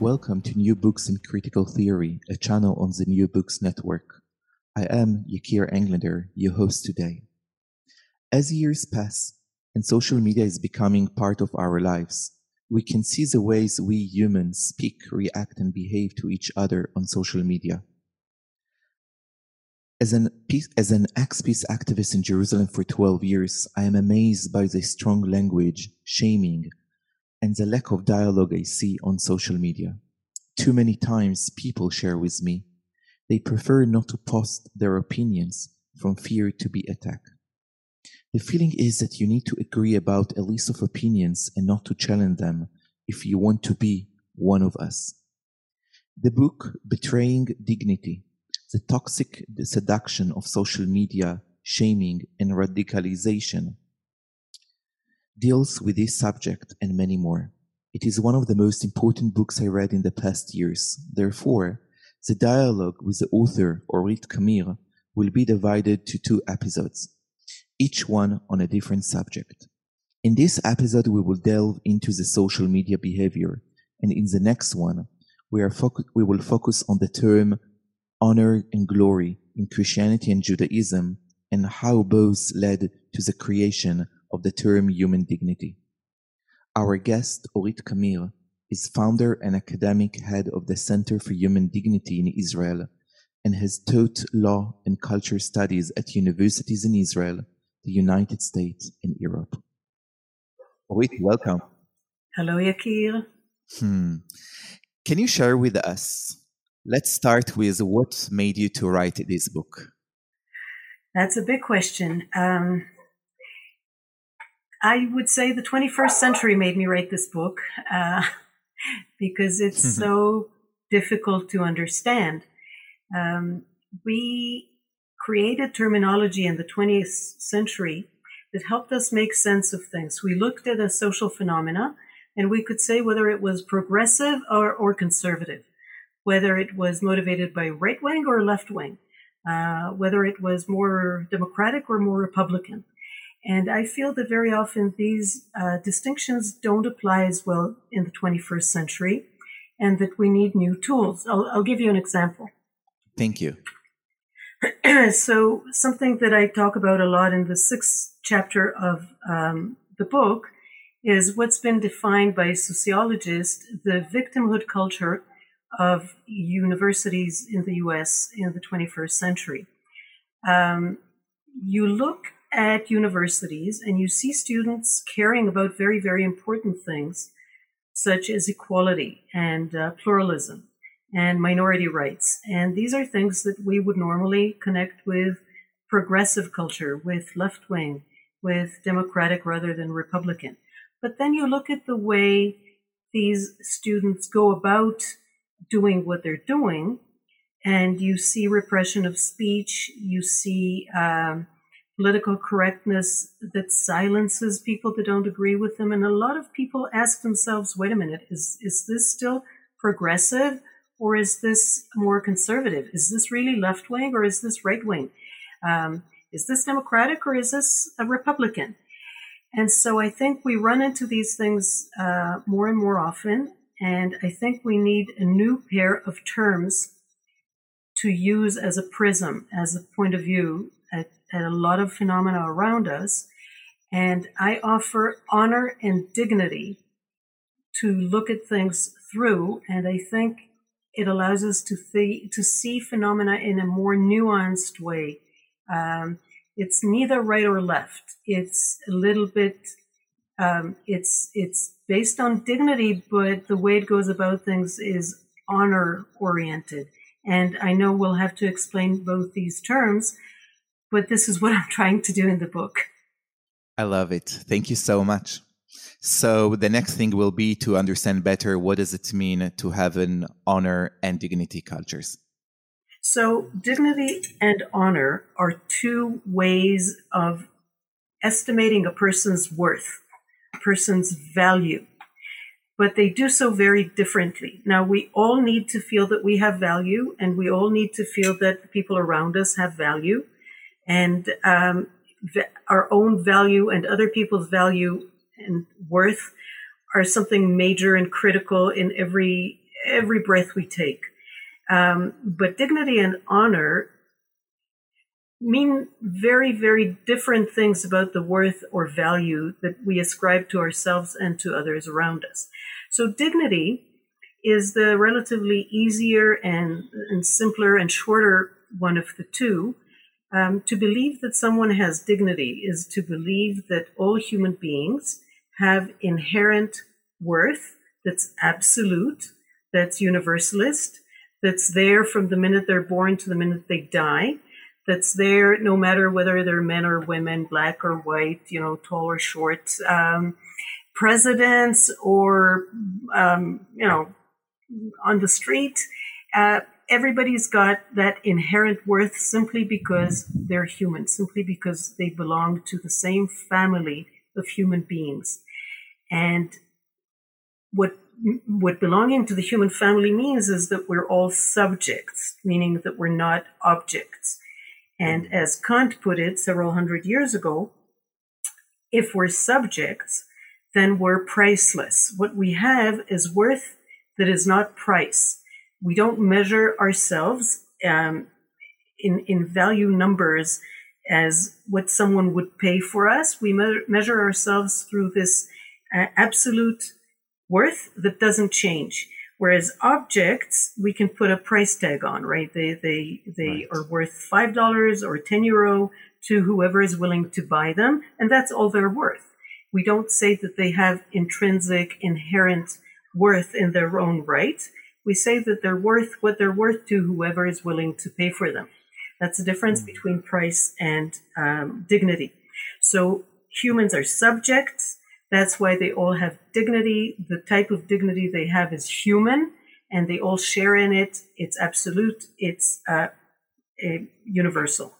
Welcome to New Books in Critical Theory, a channel on the New Books Network. I am Yakir Englender, your host today. As years pass and social media is becoming part of our lives, we can see the ways we humans speak, react, and behave to each other on social media. As an ex-peace activist in Jerusalem for 12 years, I am amazed by the strong language, shaming, and the lack of dialogue I see on social media. Too many times people share with me they prefer not to post their opinions from fear to be attacked. The feeling is that you need to agree about a list of opinions and not to challenge them if you want to be one of us. The book Betraying Dignity, The Toxic Seduction of Social Media, Shaming and Radicalization deals with this subject and many more. It is one of the most important books I read in the past years. Therefore, the dialogue with the author, Orit Kamir, will be divided to two episodes, each one on a different subject. In this episode, we will delve into the social media behavior, and in the next one, we will focus on the term honor and glory in Christianity and Judaism, and how both led to the creation of the term human dignity. Our guest, Orit Kamir, is founder and academic head of the Center for Human Dignity in Israel and has taught law and culture studies at universities in Israel, the United States, and Europe. Orit, welcome. Hello, Yakir. Can you share with us, let's start with what made you to write this book? That's a big question. I would say the 21st century made me write this book because it's so difficult to understand. We created terminology in the 20th century that helped us make sense of things. We looked at a social phenomena and we could say whether it was progressive or conservative, whether it was motivated by right wing or left wing, whether it was more democratic or more Republican. And I feel that very often these distinctions don't apply as well in the 21st century and that we need new tools. I'll give you an example. Thank you. So something that I talk about a lot in the 6th chapter of the book is what's been defined by sociologists, the victimhood culture of universities in the U.S. in the 21st century. You look at universities and you see students caring about very, very important things such as equality and pluralism and minority rights. And these are things that we would normally connect with progressive culture, with left wing, with democratic rather than Republican. But then you look at the way these students go about doing what they're doing and you see repression of speech, you see political correctness that silences people that don't agree with them. And a lot of people ask themselves, wait a minute, is this still progressive or is this more conservative? Is this really left wing or is this right wing? Is this democratic or is this a Republican? And so I think we run into these things more and more often. And I think we need a new pair of terms to use as a prism, as a point of view, at a lot of phenomena around us. And I offer honor and dignity to look at things through. And I think it allows us to see phenomena in a more nuanced way. It's neither right or left. It's a little bit, it's based on dignity, but the way it goes about things is honor oriented. And I know we'll have to explain both these terms, but this is what I'm trying to do in the book. I love it. Thank you so much. So the next thing will be to understand better what does it mean to have an honor and dignity cultures. So dignity and honor are two ways of estimating a person's worth, a person's value, but they do so very differently. Now, we all need to feel that we have value, and we all need to feel that the people around us have value, and our own value and other people's value and worth are something major and critical in every breath we take. But dignity and honor mean very, very different things about the worth or value that we ascribe to ourselves and to others around us. So dignity is the relatively easier and simpler and shorter one of the two. To believe that someone has dignity is to believe that all human beings have inherent worth that's absolute, that's universalist, that's there from the minute they're born to the minute they die, that's there no matter whether they're men or women, black or white, tall or short, presidents or, on the street. Everybody's got that inherent worth simply because they're human, simply because they belong to the same family of human beings. And what belonging to the human family means is that we're all subjects, meaning that we're not objects. And as Kant put it several hundred years ago, if we're subjects, then we're priceless. What we have is worth that is not price. We don't measure ourselves in value numbers as what someone would pay for us. We measure ourselves through this absolute worth that doesn't change. Whereas objects, we can put a price tag on, right? They are worth $5 or €10 to whoever is willing to buy them, and that's all they're worth. We don't say that they have intrinsic, inherent worth in their own right. We say that they're worth what they're worth to whoever is willing to pay for them. That's the difference between price and dignity. So humans are subjects. That's why they all have dignity. The type of dignity they have is human, and they all share in it. It's absolute. It's universal.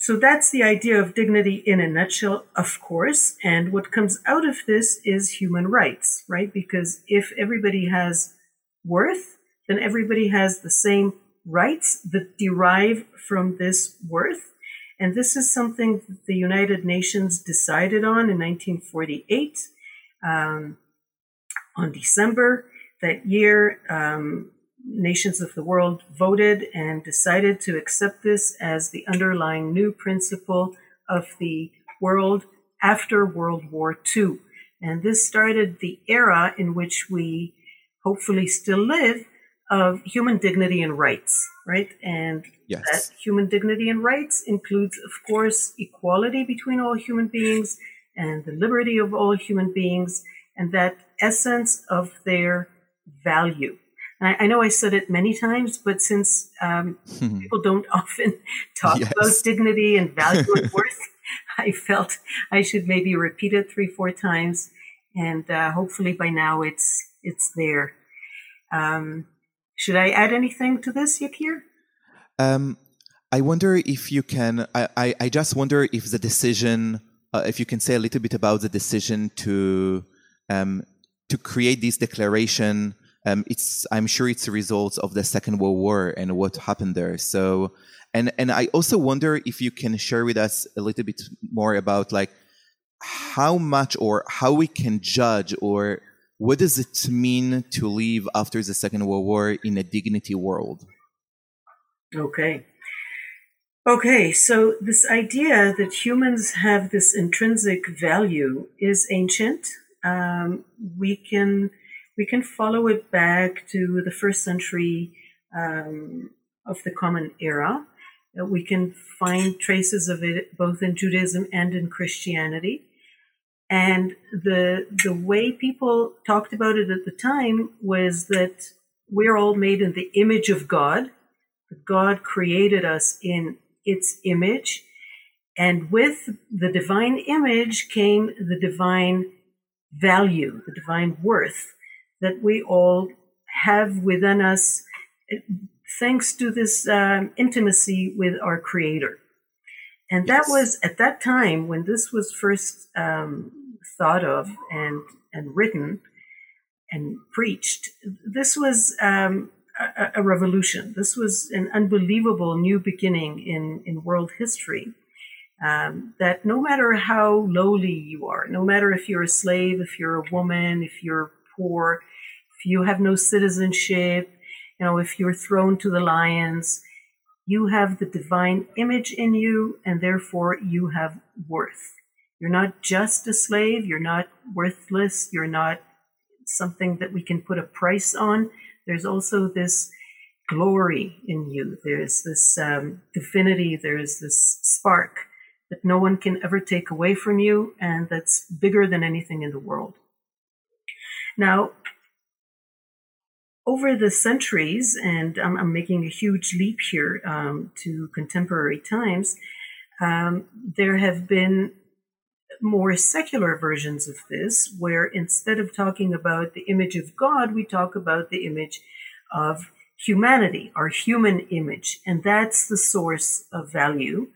So that's the idea of dignity in a nutshell, of course. And what comes out of this is human rights, right? Because if everybody has worth, then everybody has the same rights that derive from this worth. And this is something that the United Nations decided on in 1948, on December that year. Nations of the world voted and decided to accept this as the underlying new principle of the world after World War II. And this started the era in which we hopefully still live of human dignity and rights, right? And yes, that human dignity and rights includes, of course, equality between all human beings and the liberty of all human beings and that essence of their value. And I know I said it many times, but since people don't often talk about dignity and value and worth, I felt I should maybe repeat it 3-4 times. And hopefully by now it's there. Should I add anything to this, Yakir? I wonder if you can, I just wonder if the decision, if you can say a little bit about the decision to create this declaration. I'm sure it's a result of the Second World War and what happened there. So, and I also wonder if you can share with us a little bit more about like how much or how we can judge or what does it mean to live after the Second World War in a dignity world? Okay, so this idea that humans have this intrinsic value is ancient. We can follow it back to the first century of the Common Era. We can find traces of it both in Judaism and in Christianity. And the way people talked about it at the time was that we're all made in the image of God. God created us in its image. And with the divine image came the divine value, the divine worth that we all have within us, thanks to this intimacy with our Creator. And that was at that time when this was first thought of and written and preached. This was a revolution. This was an unbelievable new beginning in world history. That no matter how lowly you are, no matter if you're a slave, if you're a woman, if you're poor, if you have no citizenship, you know, if you're thrown to the lions, you have the divine image in you, and therefore you have worth. You're not just a slave. You're not worthless. You're not something that we can put a price on. There's also this glory in you. There's this divinity. There's this spark that no one can ever take away from you, and that's bigger than anything in the world. Now, over the centuries, and I'm making a huge leap here to contemporary times, there have been more secular versions of this, where instead of talking about the image of God, we talk about the image of humanity, our human image, and that's the source of value.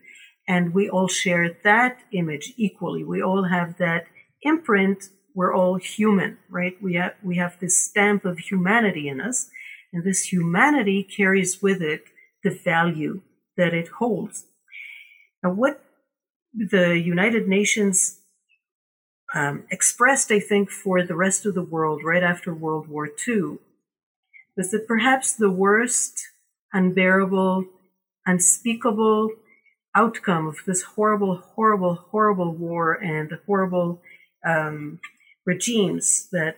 And we all share that image equally. We all have that imprint. We're all human, right? We have this stamp of humanity in us, and this humanity carries with it the value that it holds. Now, what the United Nations expressed, I think, for the rest of the world right after World War II, was that perhaps the worst, unbearable, unspeakable outcome of this horrible, horrible, horrible war and the horrible regimes that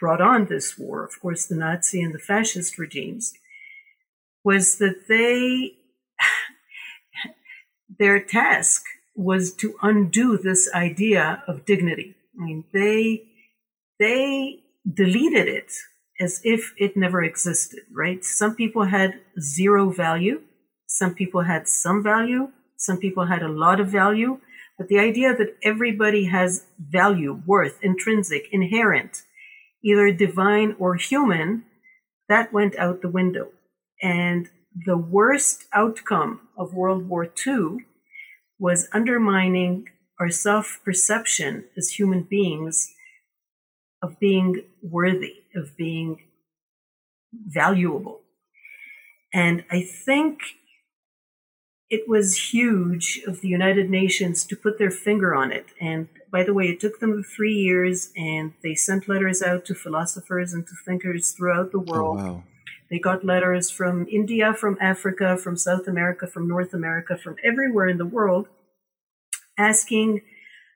brought on this war, of course, the Nazi and the fascist regimes, was that their task was to undo this idea of dignity. I mean, they deleted it as if it never existed, right? Some people had zero value. Some people had some value. Some people had a lot of value. But the idea that everybody has value, worth, intrinsic, inherent, either divine or human, that went out the window. And the worst outcome of World War II was undermining our self-perception as human beings of being worthy, of being valuable. And I think it was huge of the United Nations to put their finger on it. And by the way, it took them 3 years, and they sent letters out to philosophers and to thinkers throughout the world. Oh, wow. They got letters from India, from Africa, from South America, from North America, from everywhere in the world, asking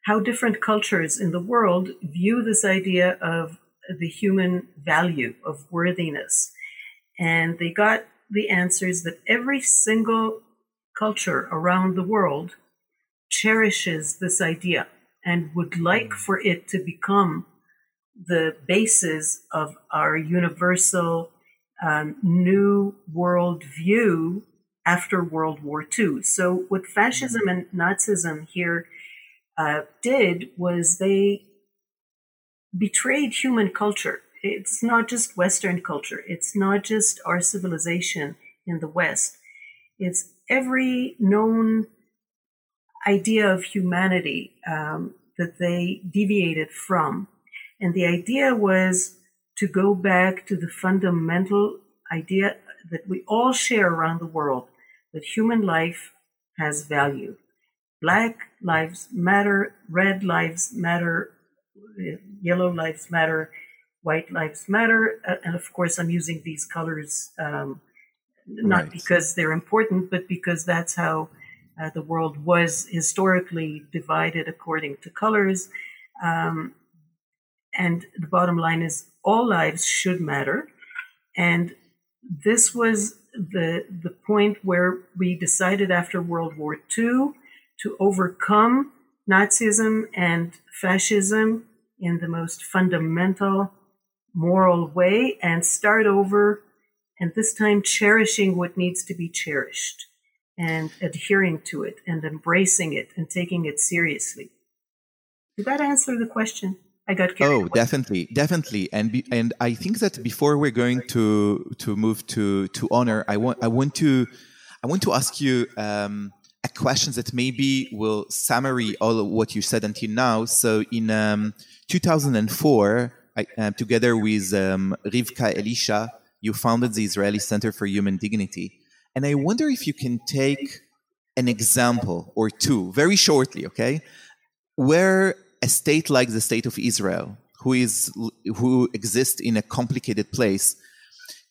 how different cultures in the world view this idea of the human value, of worthiness. And they got the answers that every single culture around the world cherishes this idea and would like for it to become the basis of our universal new world view after World War II. So what fascism and Nazism here did was they betrayed human culture. It's not just Western culture. It's not just our civilization in the West. It's every known idea of humanity that they deviated from. And the idea was to go back to the fundamental idea that we all share around the world, that human life has value. Black lives matter, red lives matter, yellow lives matter, white lives matter. And of course, I'm using these colors not right, because they're important, but because that's how the world was historically divided according to colors. And the bottom line is all lives should matter. And this was the point where we decided after World War II to overcome Nazism and fascism in the most fundamental moral way and start over, and this time cherishing what needs to be cherished and adhering to it and embracing it and taking it seriously. Did that answer the question? I got curious. Oh, definitely. And I think that before we're going to move to honor, I want to ask you a question that maybe will summary all of what you said until now. So in 2004, together with Rivka Elisha, you founded the Israeli Center for Human Dignity. And I wonder if you can take an example or two, very shortly, okay, where a state like the state of Israel, who exists in a complicated place,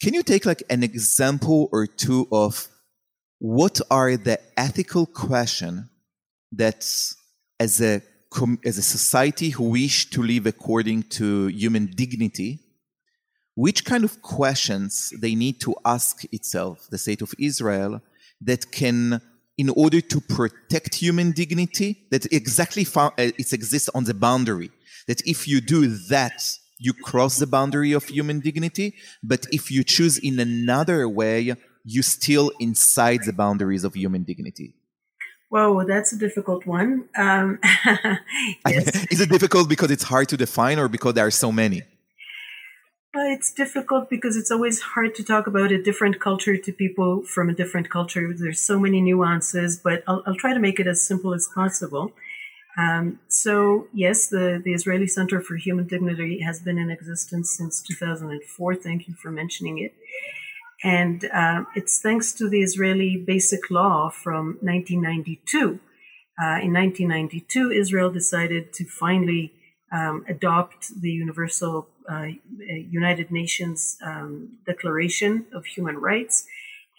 can you take like an example or two of what are the ethical question that as a society who wish to live according to human dignity, which kind of questions they need to ask itself, the state of Israel, that can, in order to protect human dignity, that exactly it exists on the boundary, that if you do that, you cross the boundary of human dignity, but if you choose in another way, you still inside the boundaries of human dignity. Whoa, that's a difficult one. Yes. Is it difficult because it's hard to define or because there are so many? It's difficult because it's always hard to talk about a different culture to people from a different culture. There's so many nuances, but I'll try to make it as simple as possible. So, yes, the Israeli Center for Human Dignity has been in existence since 2004. Thank you for mentioning it. And it's thanks to the Israeli Basic Law from 1992. In 1992, Israel decided to finally adopt the Universal United Nations Declaration of Human Rights,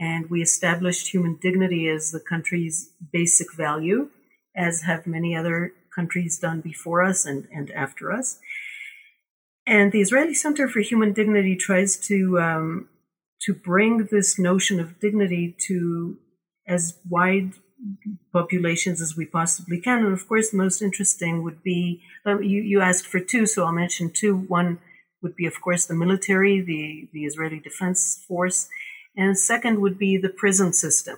and we established human dignity as the country's basic value, as have many other countries done before us and after us. And the Israeli Center for Human Dignity tries to bring this notion of dignity to as wide populations as we possibly can. And of course, the most interesting would be, you asked for two, so I'll mention two. One would be, of course, the military, the Israeli Defense Force, and second would be the prison system.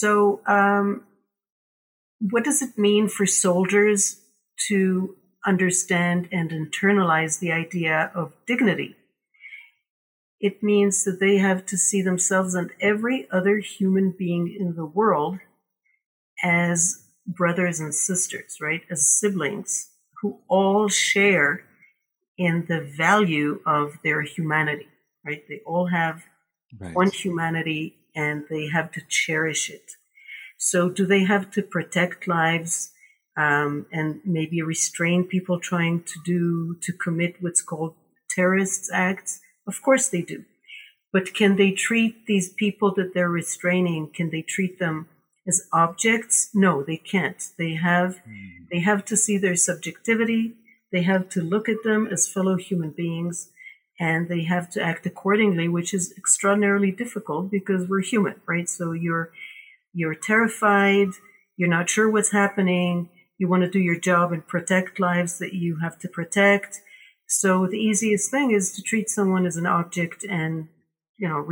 So what does it mean for soldiers to understand and internalize the idea of dignity? It means that they have to see themselves and every other human being in the world as brothers and sisters, right? As siblings who all share in the value of their humanity, right? They all have one humanity and they have to cherish it. So do they have to protect lives and maybe restrain people trying to commit what's called terrorist acts? Of course they do. But can they treat these people that they're restraining, can they treat them as objects? No, they can't. They have to see their subjectivity. They have to look at them as fellow human beings, and they have to act accordingly, which is extraordinarily difficult because we're human, right? So you're terrified, you're not sure what's happening, you want to do your job and protect lives that you have to protect. So the easiest thing is to treat someone as an object and,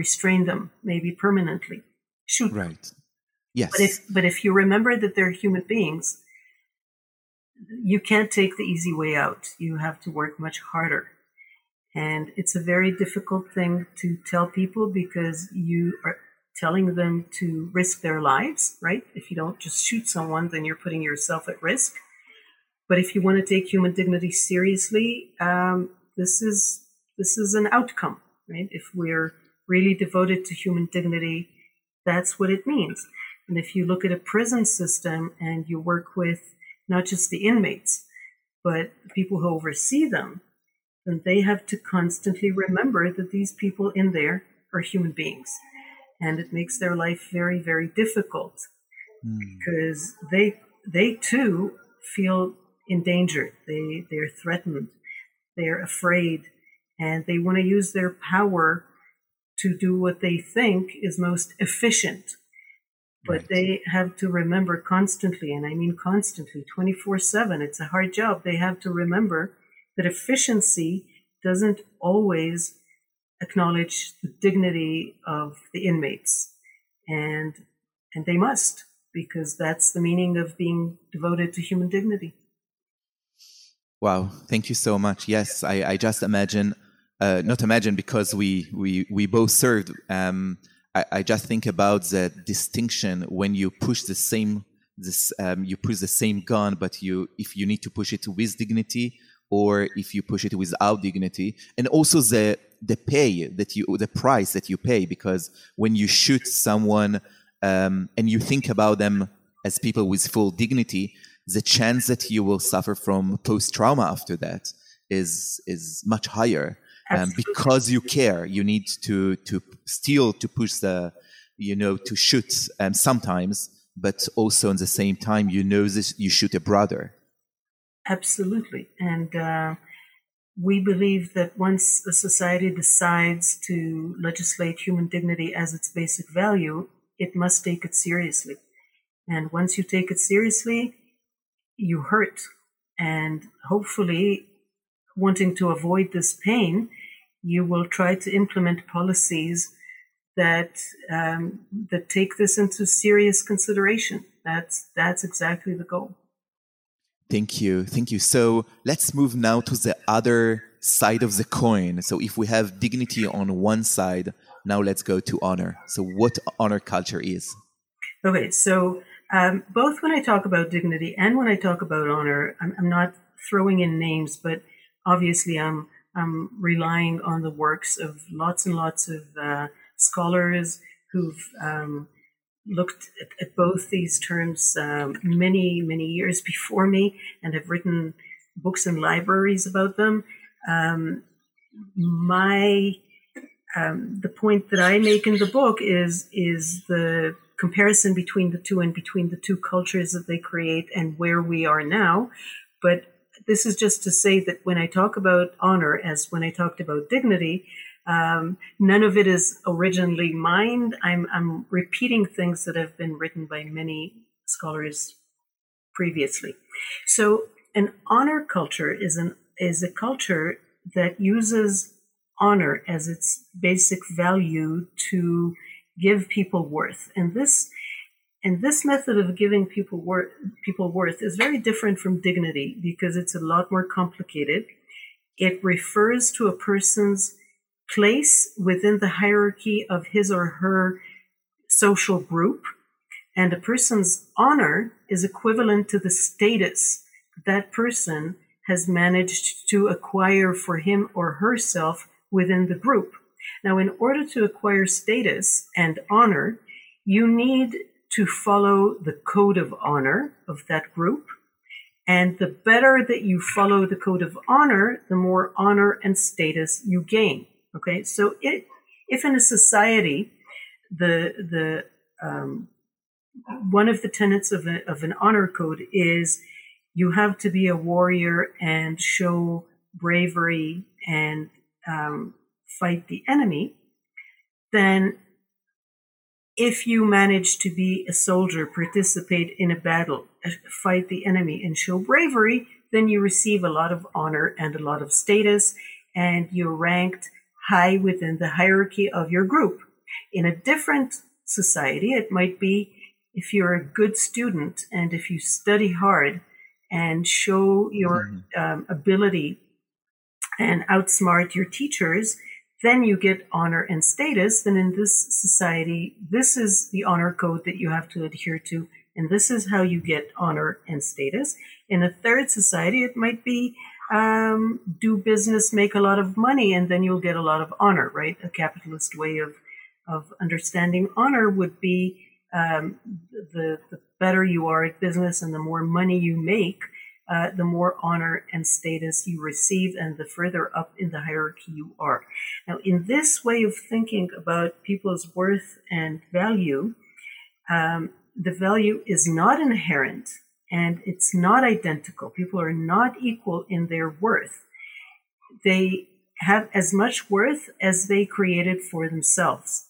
restrain them, maybe permanently. Shoot. Right. Yes. But if you remember that they're human beings, you can't take the easy way out. You have to work much harder. And it's a very difficult thing to tell people because you are telling them to risk their lives, right? If you don't just shoot someone, then you're putting yourself at risk. But if you want to take human dignity seriously, this is an outcome, right? If we're really devoted to human dignity, that's what it means. And if you look at a prison system and you work with not just the inmates, but people who oversee them, then they have to constantly remember that these people in there are human beings. And it makes their life very, very difficult because they too feel endangered, they're threatened, they're afraid, and they want to use their power to do what they think is most efficient. But they have to remember constantly, and I mean constantly, 24/7, it's a hard job. They have to remember that efficiency doesn't always acknowledge the dignity of the inmates, and they must, because that's the meaning of being devoted to human dignity. Wow, thank you so much. Yes, I just imagine, not imagine because we both served. I just think about the distinction when you push the same you push the same gun, but if you need to push it with dignity or if you push it without dignity, and also the pay that the price that you pay, because when you shoot someone and you think about them as people with full dignity, the chance that you will suffer from post-trauma after that is much higher. Because you care, you need to push to shoot sometimes, but also at the same time, you shoot a brother. Absolutely. And we believe that once a society decides to legislate human dignity as its basic value, it must take it seriously. And once you take it seriously, you hurt. And hopefully, wanting to avoid this pain, you will try to implement policies that take this into serious consideration. That's exactly the goal. Thank you. So let's move now to the other side of the coin. So if we have dignity on one side, now let's go to honor. So what honor culture is? Okay, so both when I talk about dignity and when I talk about honor, I'm not throwing in names, but obviously I'm relying on the works of lots and lots of scholars who've looked at both these terms many, many years before me and have written books and libraries about them. The point that I make in the book is the comparison between the two and between the two cultures that they create and where we are now. But this is just to say that when I talk about honor, as when I talked about dignity, none of it is originally mine. I'm repeating things that have been written by many scholars previously. So an honor culture is a culture that uses honor as its basic value to give people worth. And this method of giving people worth is very different from dignity because it's a lot more complicated. It refers to a person's place within the hierarchy of his or her social group, and a person's honor is equivalent to the status that person has managed to acquire for him or herself within the group. Now, in order to acquire status and honor, you need to follow the code of honor of that group. And the better that you follow the code of honor, the more honor and status you gain. Okay, so if in a society, the one of the tenets of an honor code is you have to be a warrior and show bravery and fight the enemy, then if you manage to be a soldier, participate in a battle, fight the enemy, and show bravery, then you receive a lot of honor and a lot of status, and you're ranked high within the hierarchy of your group. In a different society, it might be if you're a good student and if you study hard and show your ability and outsmart your teachers, then you get honor and status. Then in this society, this is the honor code that you have to adhere to, and this is how you get honor and status. In a third society, it might be do business, make a lot of money, and then you'll get a lot of honor, right? A capitalist way of understanding honor would be the better you are at business and the more money you make, the more honor and status you receive and the further up in the hierarchy you are. Now, in this way of thinking about people's worth and value, the value is not inherent and it's not identical. People are not equal in their worth. They have as much worth as they created for themselves.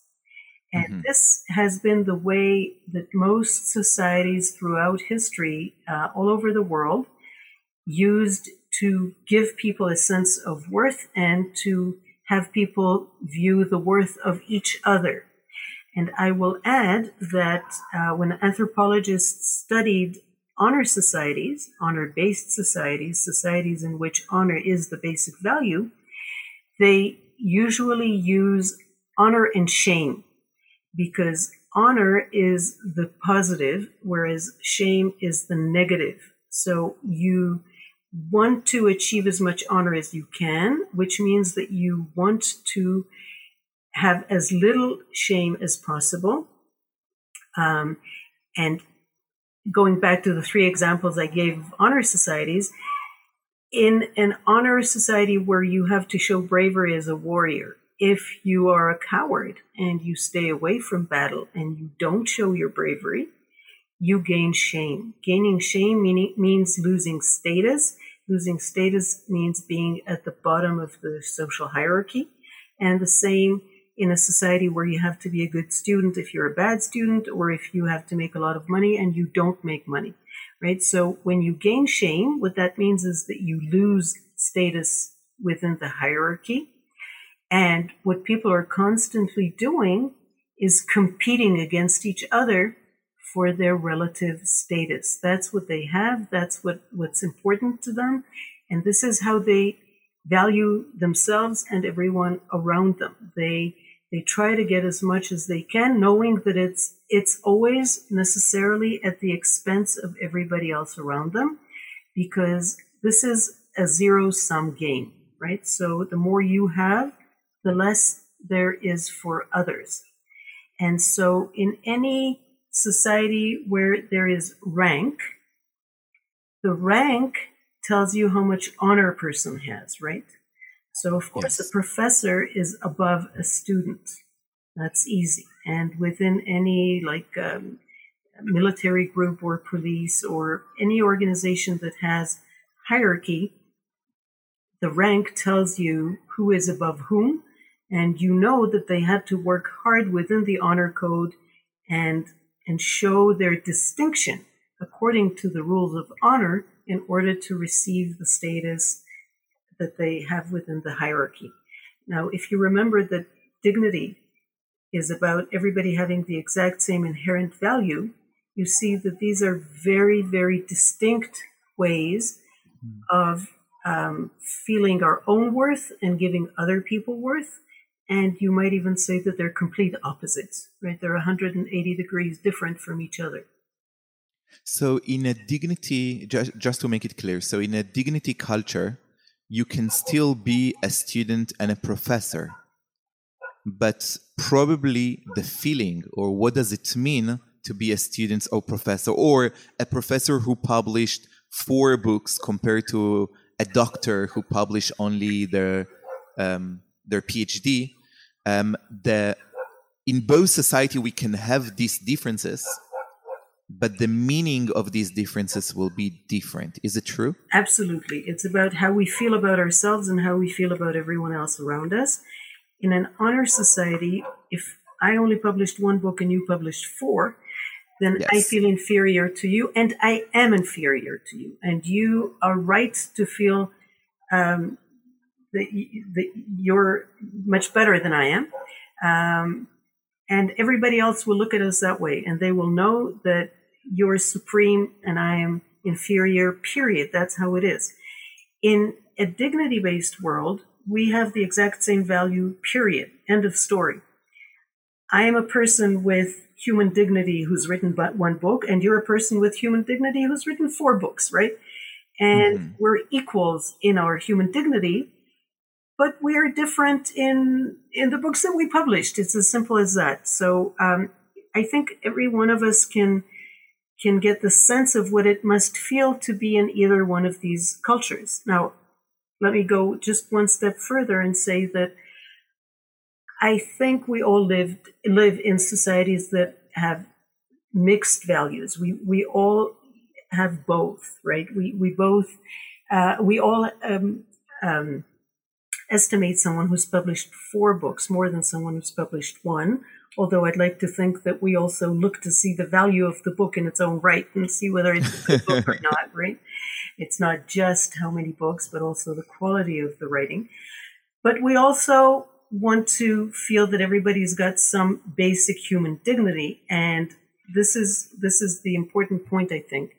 And this has been the way that most societies throughout history, all over the world, used to give people a sense of worth and to have people view the worth of each other. And I will add that when anthropologists studied honor societies, honor-based societies, societies in which honor is the basic value, they usually use honor and shame, because honor is the positive, whereas shame is the negative. So you want to achieve as much honor as you can, which means that you want to have as little shame as possible. And going back to the three examples I gave of honor societies, in an honor society where you have to show bravery as a warrior, if you are a coward and you stay away from battle and you don't show your bravery, you gain shame. Gaining shame means losing status. Losing status means being at the bottom of the social hierarchy. And the same in a society where you have to be a good student if you're a bad student, or if you have to make a lot of money and you don't make money, right? So when you gain shame, what that means is that you lose status within the hierarchy. And what people are constantly doing is competing against each other for their relative status. That's what they have. That's what's important to them. And this is how they value themselves and everyone around them. They try to get as much as they can, knowing that it's always necessarily at the expense of everybody else around them, because this is a zero-sum game, right? So the more you have, the less there is for others. And so in any society where there is rank, the rank tells you how much honor a person has, right? So of course, yes, a professor is above a student. That's easy. And within any military group or police or any organization that has hierarchy, the rank tells you who is above whom. And you know that they had to work hard within the honor code and show their distinction according to the rules of honor in order to receive the status that they have within the hierarchy. Now, if you remember that dignity is about everybody having the exact same inherent value, you see that these are very, very distinct ways of feeling our own worth and giving other people worth. And you might even say that they're complete opposites, right? They're 180 degrees different from each other. So in a dignity, just to make it clear, so in a dignity culture, you can still be a student and a professor, but probably the feeling, or what does it mean to be a student or a professor who published 4 books compared to a doctor who published only their PhD, in both society we can have these differences, but the meaning of these differences will be different. Is it true? Absolutely. It's about how we feel about ourselves and how we feel about everyone else around us. In an honor society, if I only published 1 book and you published 4, then yes, I feel inferior to you, and I am inferior to you. And you are right to feel that you're much better than I am. And everybody else will look at us that way, and they will know that you're supreme and I am inferior, period. That's how it is. In a dignity-based world, we have the exact same value, period. End of story. I am a person with human dignity who's written but 1 book, and you're a person with human dignity who's written 4 books, right? And we're equals in our human dignity, but we are different in the books that we published. It's as simple as that. So I think every one of us can get the sense of what it must feel to be in either one of these cultures. Now, let me go just 1 step further and say that I think we all live in societies that have mixed values. We all have both, right? We all estimate someone who's published 4 books more than someone who's published 1, although I'd like to think that we also look to see the value of the book in its own right and see whether it's a good book or not, right? It's not just how many books, but also the quality of the writing. But we also want to feel that everybody's got some basic human dignity, and this is the important point, I think.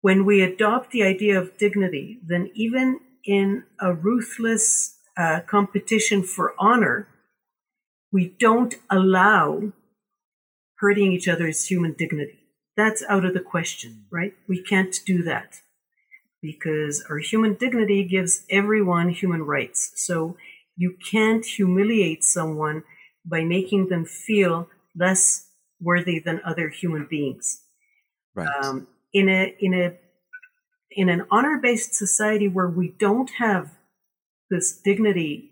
When we adopt the idea of dignity, then even in a ruthless competition for honor, we don't allow hurting each other's human dignity. That's out of the question, right? We can't do that because our human dignity gives everyone human rights. So you can't humiliate someone by making them feel less worthy than other human beings. Right. In an honor-based society where we don't have this dignity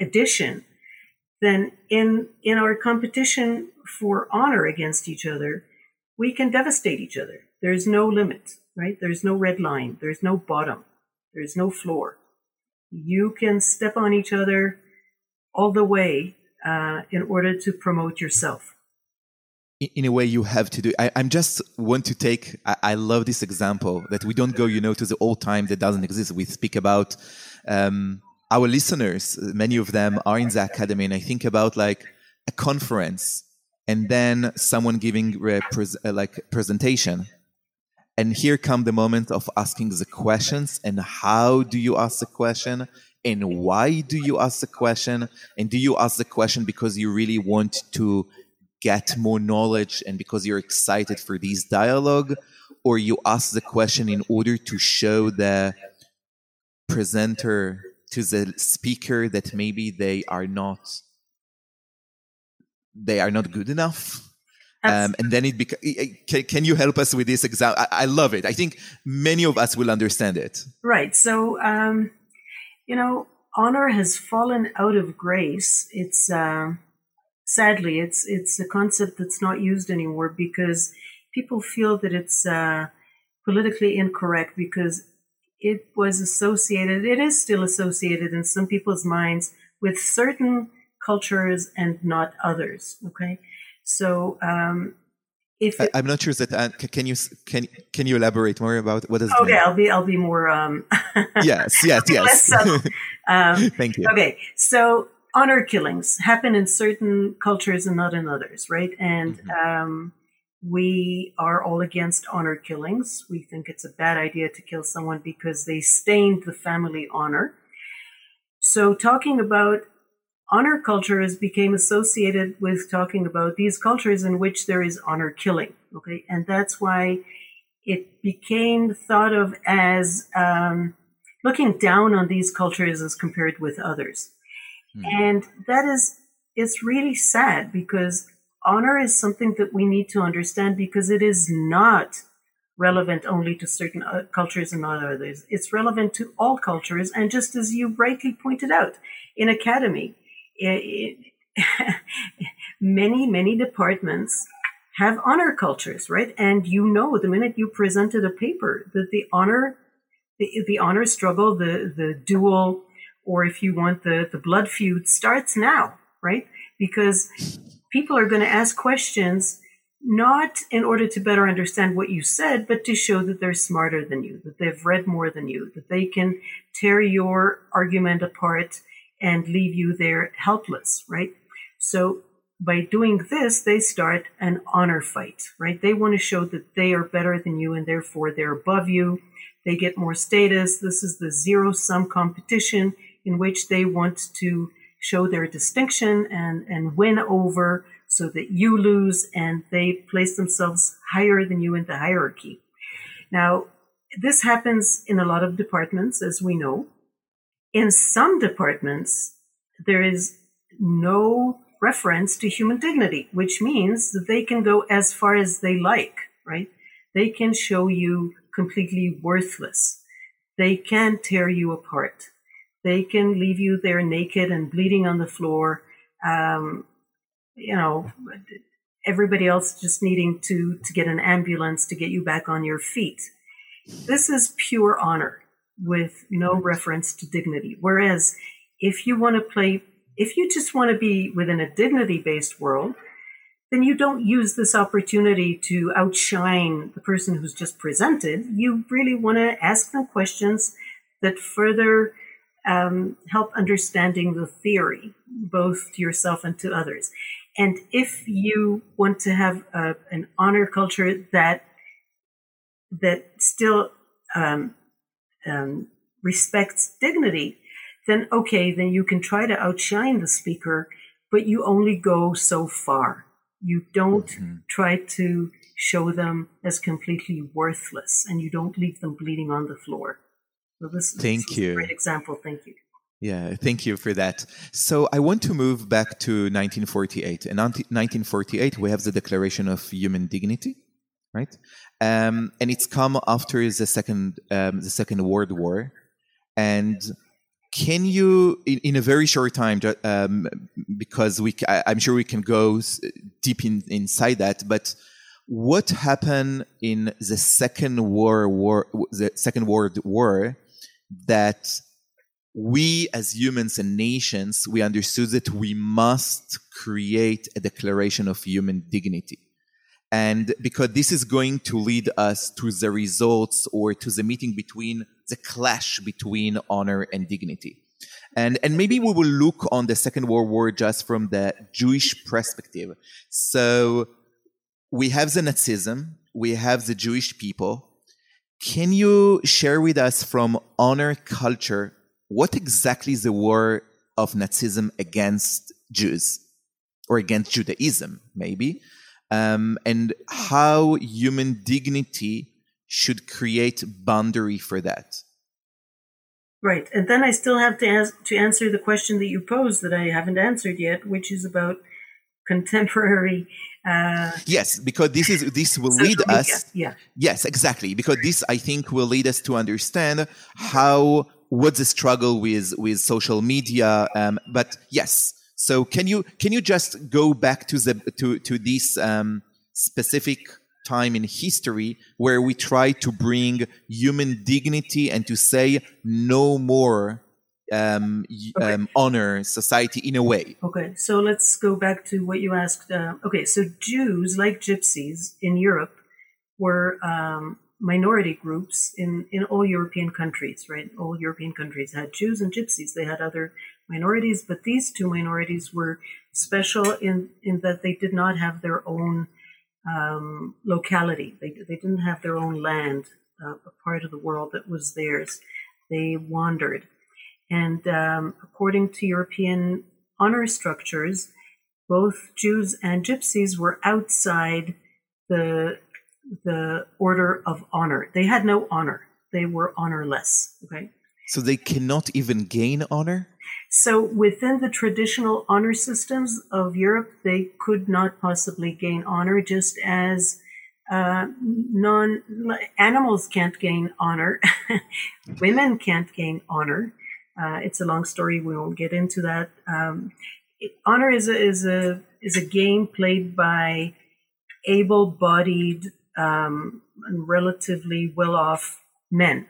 addition, then in our competition for honor against each other, we can devastate each other. There's no limit, right? There's no red line. There's no bottom. There's no floor. You can step on each other all the way in order to promote yourself. In a way, you have to do. I'm just want to take. I love this example that we don't go, to the old time that doesn't exist. We speak about our listeners. Many of them are in the academy, and I think about like a conference, and then someone giving presentation, and here come the moment of asking the questions. And how do you ask the question? And why do you ask the question? And do you ask the question because you really want to get more knowledge and because you're excited for this dialogue, or you ask the question in order to show the presenter to the speaker that maybe they are not good enough? And then it can you help us with this example? I love it. I think many of us will understand it. Right. So, honor has fallen out of grace. It's, sadly, it's a concept that's not used anymore because people feel that it's politically incorrect because it was associated, it is still associated in some people's minds with certain cultures and not others. Okay, so I'm not sure that can you elaborate more about what is? Okay, I'll be more. Yes. Thank you. Okay, so. Honor killings happen in certain cultures and not in others, right? And we are all against honor killings. We think it's a bad idea to kill someone because they stained the family honor. So talking about honor cultures became associated with talking about these cultures in which there is honor killing, okay? And that's why it became thought of as looking down on these cultures as compared with others. And that is, it's really sad because honor is something that we need to understand because it is not relevant only to certain cultures and not others. It's relevant to all cultures. And just as you rightly pointed out, in academy, many departments have honor cultures, right? And the minute you presented a paper, that the honor struggle, the duel, or if you want the blood feud, starts now, right? Because people are going to ask questions, not in order to better understand what you said, but to show that they're smarter than you, that they've read more than you, that they can tear your argument apart and leave you there helpless, right? So by doing this, they start an honor fight, right? They want to show that they are better than you and therefore they're above you. They get more status. This is the zero-sum competition in which they want to show their distinction and win over so that you lose and they place themselves higher than you in the hierarchy. Now, this happens in a lot of departments, as we know. In some departments, there is no reference to human dignity, which means that they can go as far as they like, right? They can show you completely worthless. They can tear you apart. They can leave you there naked and bleeding on the floor. Everybody else just needing to get an ambulance to get you back on your feet. This is pure honor with no reference to dignity. Whereas if you just want to be within a dignity-based world, then you don't use this opportunity to outshine the person who's just presented. You really want to ask them questions that further help understanding the theory, both to yourself and to others. And if you want to have an honor culture that that still respects dignity, then okay, then you can try to outshine the speaker, but you only go so far. You don't try to show them as completely worthless, and you don't leave them bleeding on the floor. So this is a great example. Thank you. Yeah, thank you for that. So I want to move back to 1948. In 1948, we have the Declaration of Human Dignity, right? And it's come after the Second World War. And can you, in a very short time, because I'm sure we can go deep inside that, but what happened in the Second World War that we as humans and nations, we understood that we must create a declaration of human dignity. And because this is going to lead us to the results or to the meeting between the clash between honor and dignity. And maybe we will look on the Second World War just from the Jewish perspective. So we have the Nazism, we have the Jewish people. Can you share with us from honor culture what exactly is the war of Nazism against Jews, or against Judaism, maybe, and how human dignity should create boundary for that? Right, and then I still have to answer the question that you posed that I haven't answered yet, which is about contemporary. Yes, because this will lead us. Yeah. Yes, exactly, because this I think will lead us to understand how. What's the struggle with social media? But yes, so can you just go back to this specific time in history where we try to bring human dignity and to say no more honor society in a way? Okay, so let's go back to what you asked. Okay, so Jews, like gypsies in Europe, were minority groups in all European countries, right? All European countries had Jews and gypsies. They had other minorities, but these two minorities were special in that they did not have their own locality. They didn't have their own land, a part of the world that was theirs. They wandered. And according to European honor structures, both Jews and gypsies were outside the order of honor. They had no honor. They were honorless. Okay. So they cannot even gain honor? So within the traditional honor systems of Europe, they could not possibly gain honor, just as animals can't gain honor. Women can't gain honor. It's a long story. We won't get into that. Honor is a game played by able-bodied, and relatively well-off men.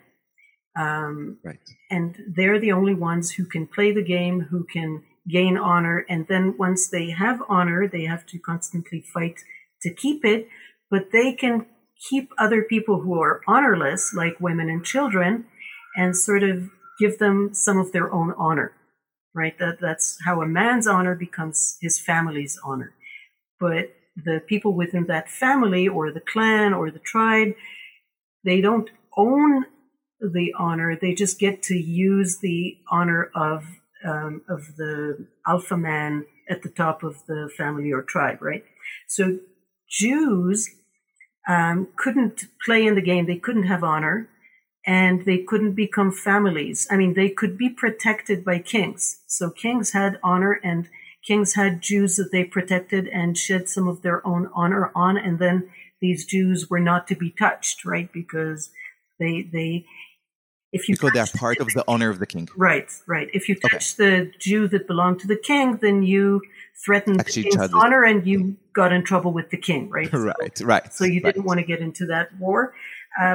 Right. And they're the only ones who can play the game, who can gain honor. And then once they have honor, they have to constantly fight to keep it. But they can keep other people who are honorless, like women and children, and sort of give them some of their own honor, right? That's how a man's honor becomes his family's honor. But the people within that family or the clan or the tribe, they don't own the honor. They just get to use the honor of the alpha man at the top of the family or tribe, right? So Jews couldn't play in the game. They couldn't have honor, and they couldn't become families. I mean, they could be protected by kings. So kings had honor, and kings had Jews that they protected and shed some of their own honor on, and then these Jews were not to be touched, right? Because they're part of the honor of the king. Right. If you touch the Jew that belonged to the king, then you threatened the king's honor, and you got in trouble with the king, right? Right. So you didn't want to get into that war,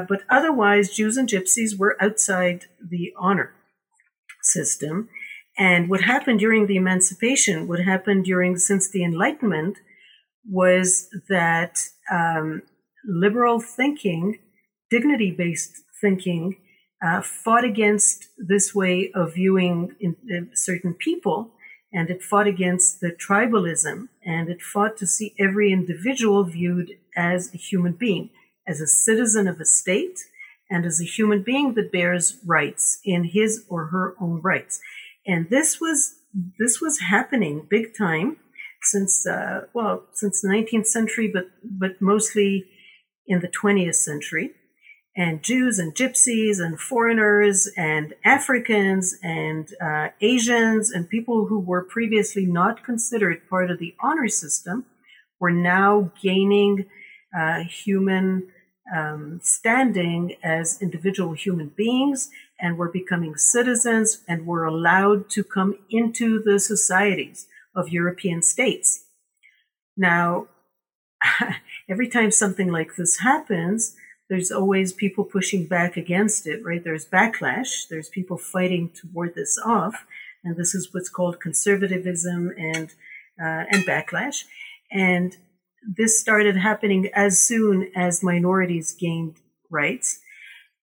but otherwise, Jews and gypsies were outside the honor system. And what happened during the Emancipation, since the Enlightenment, was that liberal thinking, dignity-based thinking, fought against this way of viewing certain people, and it fought against the tribalism, and it fought to see every individual viewed as a human being, as a citizen of a state and as a human being that bears rights in his or her own rights. And this was happening big time since the 19th century, but mostly in the 20th century. And Jews and gypsies and foreigners and Africans and Asians and people who were previously not considered part of the honor system were now gaining human standing as individual human beings and were becoming citizens and were allowed to come into the societies of European states. Now, every time something like this happens, there's always people pushing back against it, right? There's backlash. There's people fighting to ward this off. And this is what's called conservatism and backlash. And this started happening as soon as minorities gained rights.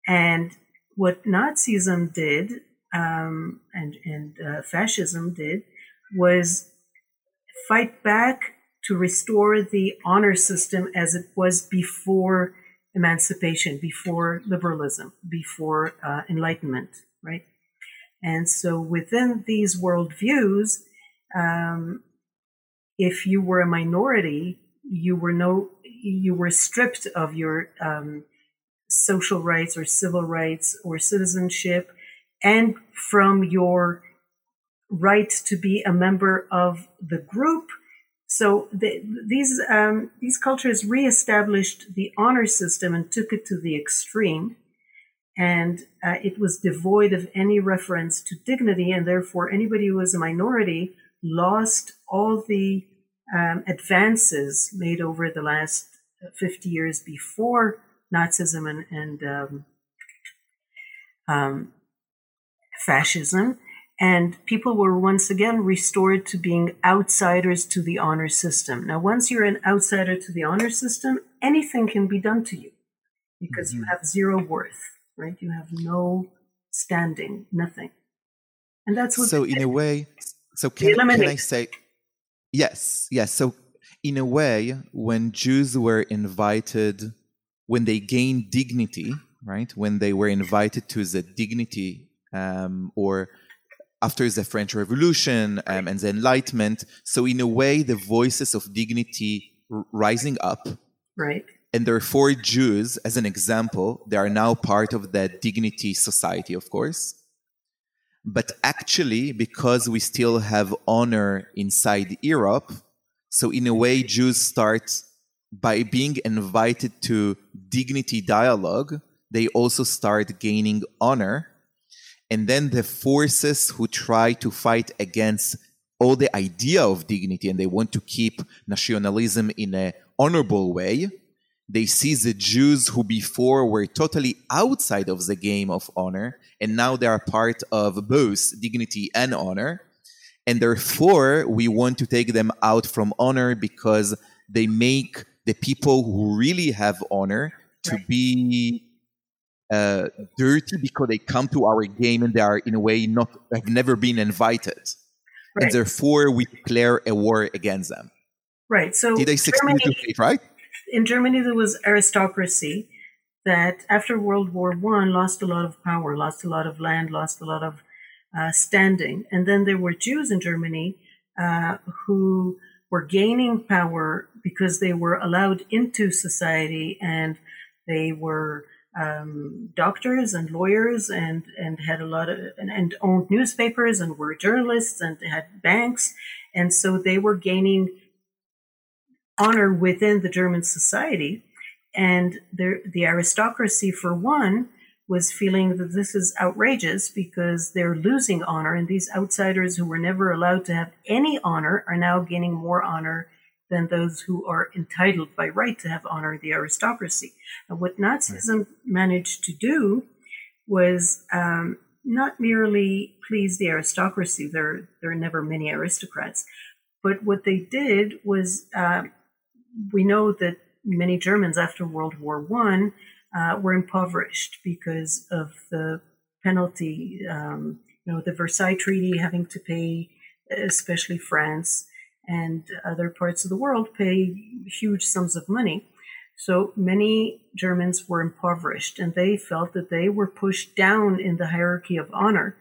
And what Nazism did and fascism did was fight back to restore the honor system as it was before emancipation, before liberalism, before enlightenment, right? And so within these worldviews, if you were a minority, you were stripped of your social rights or civil rights or citizenship, and from your right to be a member of the group. So these cultures reestablished the honor system and took it to the extreme, and it was devoid of any reference to dignity, and therefore anybody who was a minority lost all the advances made over the last 50 years before Nazism and fascism. And people were once again restored to being outsiders to the honor system. Now, once you're an outsider to the honor system, anything can be done to you because you have zero worth, right? You have no standing, nothing. And that's what... So in a way, can I say... Yes. So in a way, when Jews were invited, when they gained dignity, right? When they were invited to the dignity or... after the French Revolution and the Enlightenment. So in a way, the voices of dignity rising up. Right. And therefore Jews, as an example, they are now part of the dignity society, of course. But actually, because we still have honor inside Europe, so in a way, Jews start by being invited to dignity dialogue, they also start gaining honor. And then the forces who try to fight against all the idea of dignity and they want to keep nationalism in an honorable way, they see the Jews who before were totally outside of the game of honor, and now they are part of both dignity and honor. And therefore, we want to take them out from honor because they make the people who really have honor to be... dirty because they come to our game and they are in a way have never been invited, and therefore we declare a war against them. Right. So did they succeed? Right. In Germany, there was aristocracy that after World War I lost a lot of power, lost a lot of land, lost a lot of standing, and then there were Jews in Germany who were gaining power because they were allowed into society and they were. Doctors and lawyers and had a lot of and owned newspapers and were journalists and had banks, and so they were gaining honor within the German society, and the aristocracy for one was feeling that this is outrageous because they're losing honor, and these outsiders who were never allowed to have any honor are now gaining more honor than those who are entitled by right to have honor, the aristocracy. And what Nazism managed to do was not merely please the aristocracy, there are never many aristocrats, but what they did was, we know that many Germans after World War I were impoverished because of the penalty, the Versailles Treaty, having to pay, especially France, and other parts of the world pay huge sums of money. So many Germans were impoverished, and they felt that they were pushed down in the hierarchy of honor.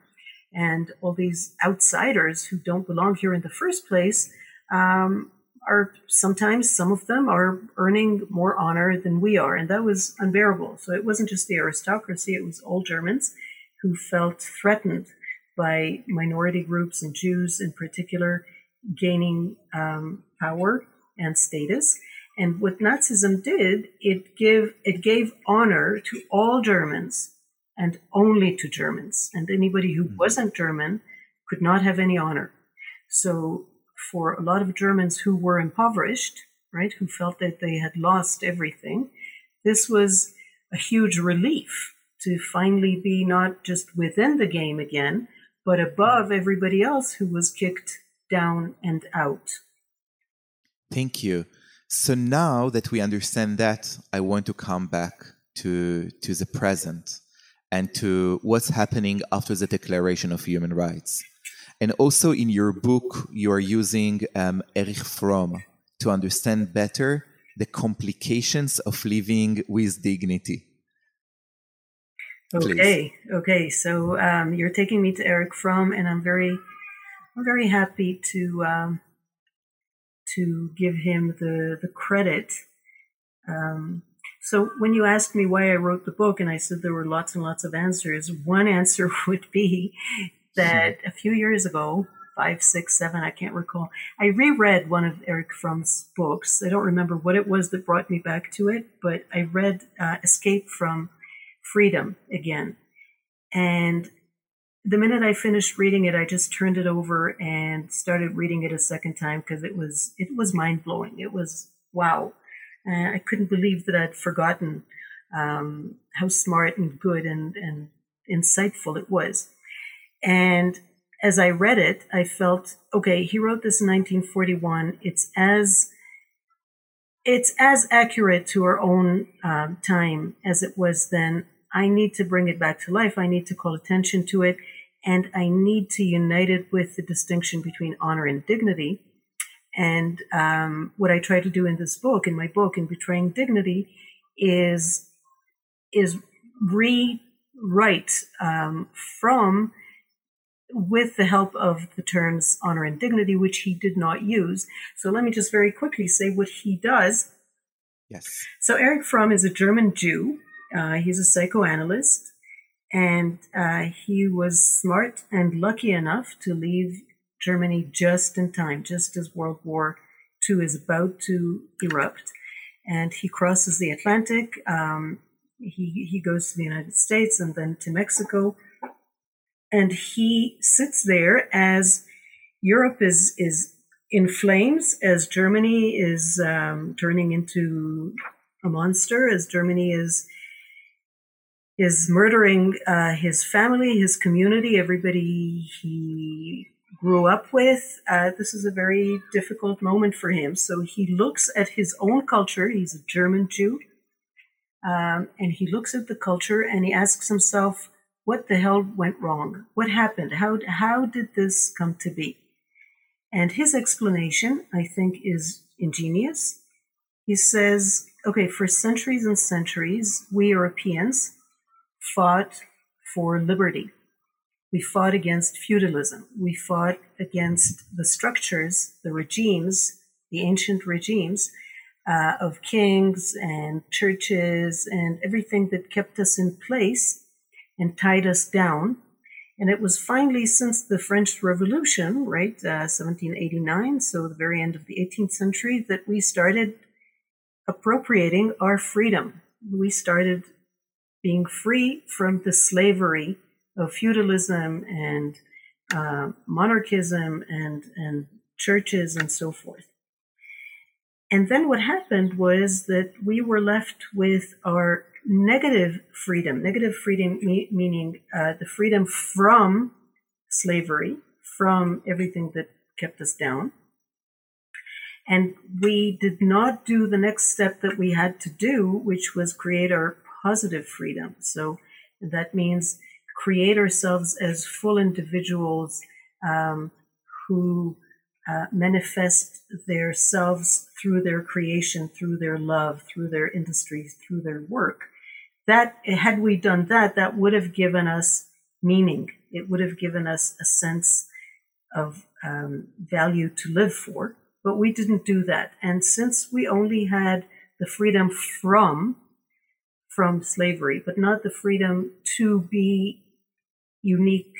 And all these outsiders who don't belong here in the first place are sometimes, some of them are earning more honor than we are. And that was unbearable. So it wasn't just the aristocracy, it was all Germans who felt threatened by minority groups and Jews in particular gaining power and status. And what Nazism did, it gave honor to all Germans and only to Germans. And anybody who wasn't German could not have any honor. So for a lot of Germans who were impoverished, right, who felt that they had lost everything, this was a huge relief to finally be not just within the game again, but above everybody else who was kicked down and out. Thank you. So now that we understand that, I want to come back to the present and to what's happening after the Declaration of Human Rights. And also in your book, you are using Erich Fromm to understand better the complications of living with dignity. Please. Okay. So you're taking me to Erich Fromm, and I'm very happy to give him the credit. So when you asked me why I wrote the book, and I said there were lots and lots of answers, one answer would be that a few years ago, 5, 6, 7, I can't recall, I reread one of Erich Fromm's books. I don't remember what it was that brought me back to it, but I read Escape from Freedom again. And the minute I finished reading it, I just turned it over and started reading it a second time because it was mind-blowing. It was, wow. I couldn't believe that I'd forgotten how smart and good and insightful it was. And as I read it, I felt, okay, he wrote this in 1941. It's as accurate to our own time as it was then. I need to bring it back to life. I need to call attention to it. And I need to unite it with the distinction between honor and dignity. And what I try to do in this book, in my book, in Betraying Dignity, is rewrite from with the help of the terms honor and dignity, which he did not use. So let me just very quickly say what he does. Yes. So Erich Fromm is a German Jew. He's a psychoanalyst, and he was smart and lucky enough to leave Germany just in time, just as World War II is about to erupt. And he crosses the Atlantic. He goes to the United States and then to Mexico. And he sits there as Europe is in flames, as Germany is turning into a monster, as Germany is murdering his family, his community, everybody he grew up with. This is a very difficult moment for him. So he looks at his own culture. He's a German Jew. And he looks at the culture and he asks himself, what the hell went wrong? What happened? How did this come to be? And his explanation, I think, is ingenious. He says, okay, for centuries and centuries, we Europeans fought for liberty. We fought against feudalism. We fought against the structures, the regimes, the ancient regimes of kings and churches and everything that kept us in place and tied us down. And it was finally since the French Revolution, right, 1789, so the very end of the 18th century, that we started appropriating our freedom. We started being free from the slavery of feudalism and monarchism and churches and so forth. And then what happened was that we were left with our negative freedom. Negative freedom meaning the freedom from slavery, from everything that kept us down. And we did not do the next step that we had to do, which was create our positive freedom. So that means create ourselves as full individuals who manifest themselves through their creation, through their love, through their industry, through their work. That, had we done that, that would have given us meaning. It would have given us a sense of value to live for, but we didn't do that. And since we only had the freedom from slavery, but not the freedom to be unique,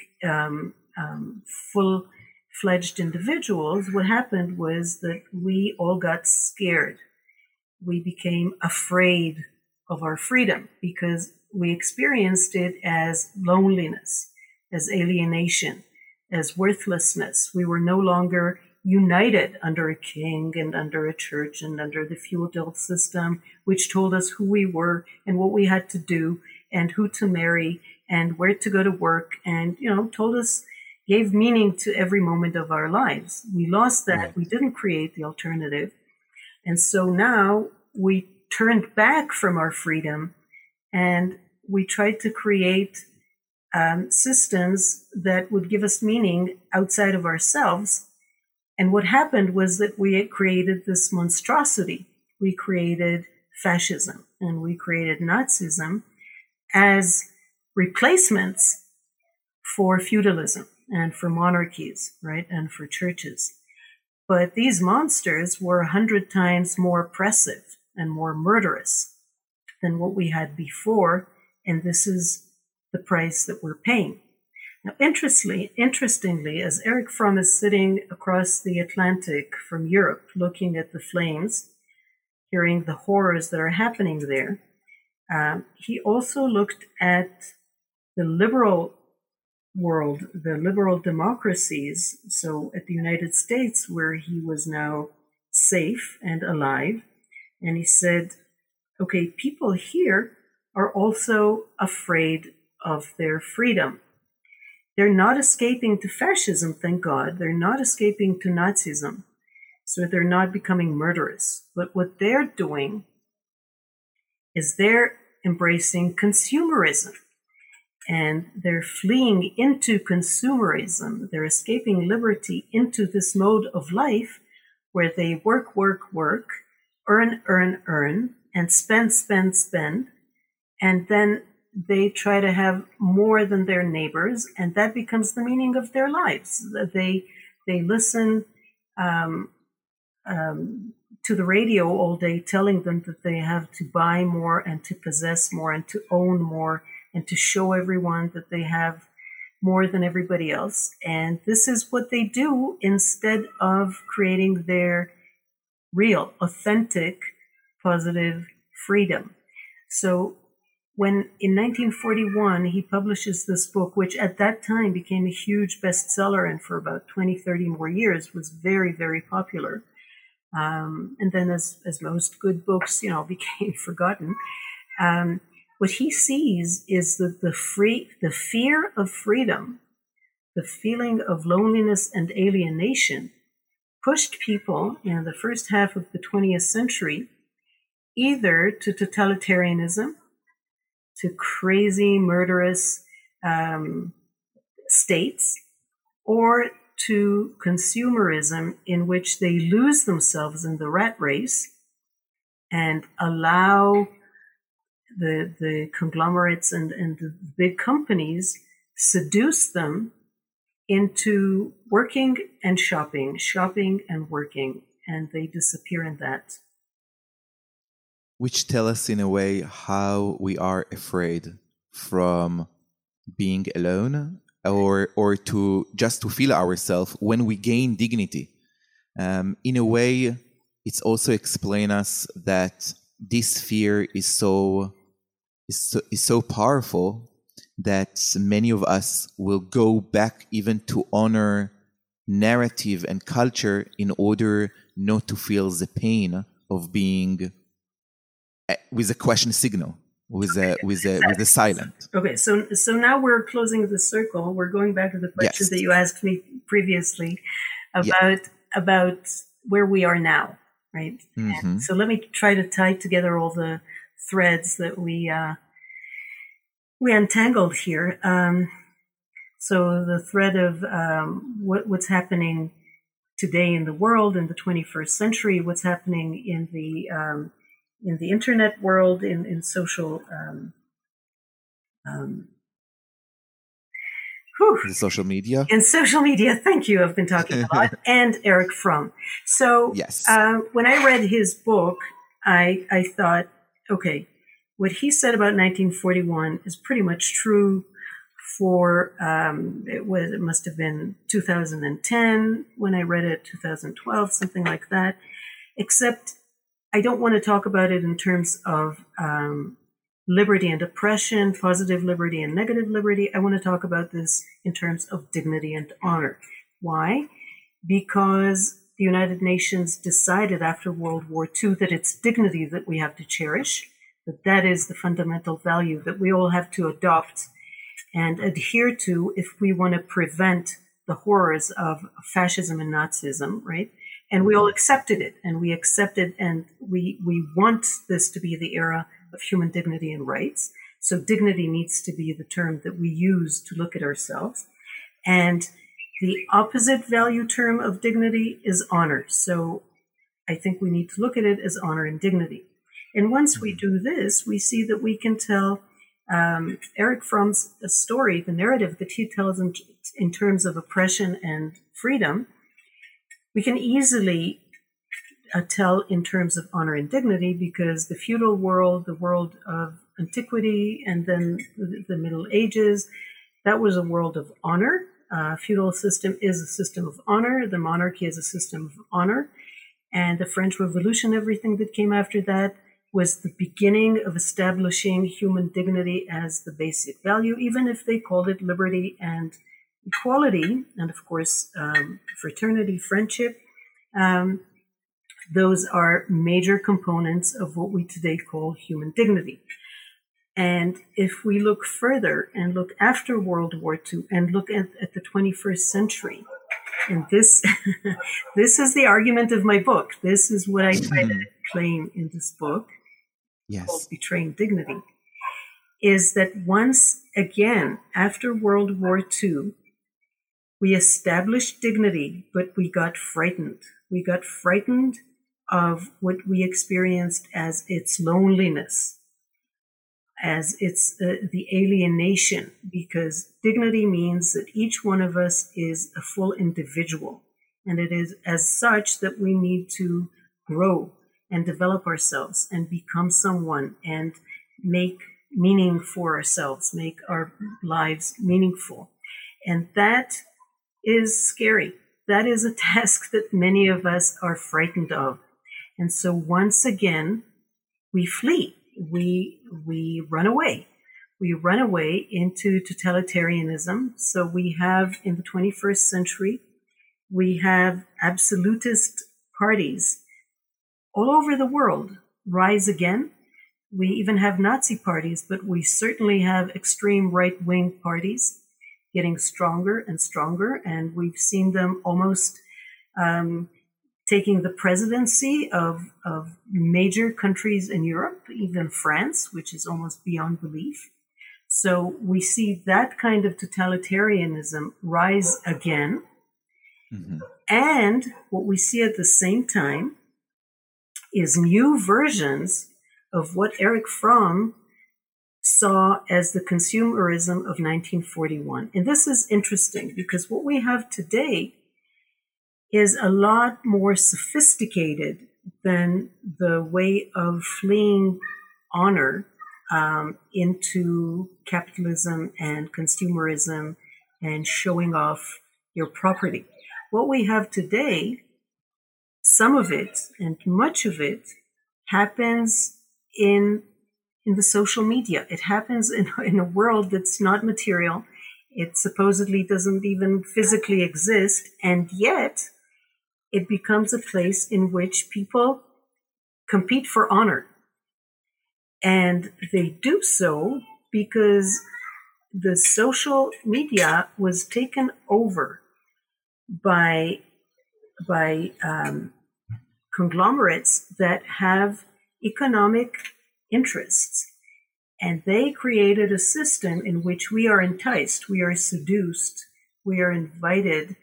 full-fledged individuals, what happened was that we all got scared. We became afraid of our freedom because we experienced it as loneliness, as alienation, as worthlessness. We were no longer united under a king and under a church and under the feudal system, which told us who we were and what we had to do and who to marry and where to go to work and, told us, gave meaning to every moment of our lives. We lost that. Right. We didn't create the alternative. And so now we turned back from our freedom and we tried to create systems that would give us meaning outside of ourselves. And what happened was that we had created this monstrosity. We created fascism and we created Nazism as replacements for feudalism and for monarchies, right, and for churches. But these monsters were 100 times more oppressive and more murderous than what we had before, and this is the price that we're paying. Now, interestingly, as Erich Fromm is sitting across the Atlantic from Europe, looking at the flames, hearing the horrors that are happening there, he also looked at the liberal world, the liberal democracies, so at the United States, where he was now safe and alive, and he said, okay, people here are also afraid of their freedom. They're not escaping to fascism, thank God. They're not escaping to Nazism. So they're not becoming murderous. But what they're doing is they're embracing consumerism. And they're fleeing into consumerism. They're escaping liberty into this mode of life where they work, work, work, earn, earn, earn, and spend, spend, spend. And then they try to have more than their neighbors, and that becomes the meaning of their lives. They listen to the radio all day telling them that they have to buy more and to possess more and to own more and to show everyone that they have more than everybody else. And this is what they do instead of creating their real, authentic, positive freedom. So when in 1941, he publishes this book, which at that time became a huge bestseller and for about 20, 30 more years was very, very popular. And then as most good books, became forgotten. What he sees is that the fear of freedom, the feeling of loneliness and alienation pushed people in the first half of the 20th century either to totalitarianism, to crazy, murderous states, or to consumerism in which they lose themselves in the rat race and allow the conglomerates and the big companies seduce them into working and shopping and working, and they disappear in that. Which tell us in a way how we are afraid from being alone or to just to feel ourselves when we gain dignity. In a way, it's also explain us that this fear is so powerful that many of us will go back even to honor narrative and culture in order not to feel the pain of being with a question signal, with a silent. Okay, so now we're closing the circle. We're going back to the question that you asked me previously about where we are now, right? Mm-hmm. So let me try to tie together all the threads that we untangled here. So the thread of what's happening today in the world in the 21st century, what's happening in the internet world, in social social media. Thank you. I've been talking a lot. And Erich Fromm. So yes. When I read his book, I thought, okay, what he said about 1941 is pretty much true for, it must have been 2010 when I read it, 2012, something like that. Except I don't want to talk about it in terms of liberty and oppression, positive liberty and negative liberty. I want to talk about this in terms of dignity and honor. Why? Because the United Nations decided after World War II that it's dignity that we have to cherish, that that is the fundamental value that we all have to adopt and adhere to if we want to prevent the horrors of fascism and Nazism, right? And we all accepted it, and we want this to be the era of human dignity and rights. So dignity needs to be the term that we use to look at ourselves. And the opposite value term of dignity is honor. So I think we need to look at it as honor and dignity. And once we do this, we see that we can tell Erich Fromm's story, the narrative that he tells in terms of oppression and freedom, we can easily tell in terms of honor and dignity, because the feudal world, the world of antiquity, and then the Middle Ages, that was a world of honor. Feudal system is a system of honor. The monarchy is a system of honor. And the French Revolution, everything that came after that, was the beginning of establishing human dignity as the basic value, even if they called it liberty and equality, and of course, fraternity, friendship. Those are major components of what we today call human dignity. And if we look further and look after World War II and look at the 21st century, and this this is the argument of my book. This is what I try to claim in this book, called Betraying Dignity, is that once again, after World War II, we established dignity, but we got frightened. We got frightened of what we experienced as its loneliness, as its the alienation, because dignity means that each one of us is a full individual, and it is as such that we need to grow and develop ourselves and become someone and make meaning for ourselves, make our lives meaningful. And that is scary. That is a task that many of us are frightened of. And so once again, we flee. We run away. We run away into totalitarianism. So we have, in the 21st century, we have absolutist parties all over the world rise again. We even have Nazi parties, but we certainly have extreme right-wing parties getting stronger and stronger. And we've seen them almost taking the presidency of major countries in Europe, even France, which is almost beyond belief. So we see that kind of totalitarianism rise again. Mm-hmm. And what we see at the same time is new versions of what Erich Fromm saw as the consumerism of 1941. And this is interesting because what we have today is a lot more sophisticated than the way of fleeing honor into capitalism and consumerism and showing off your property. What we have today, some of it and much of it happens in the social media. It happens in a world that's not material. It supposedly doesn't even physically exist. And yet it becomes a place in which people compete for honor. And they do so because the social media was taken over by conglomerates that have economic interests. And they created a system in which we are enticed, we are seduced, we are invited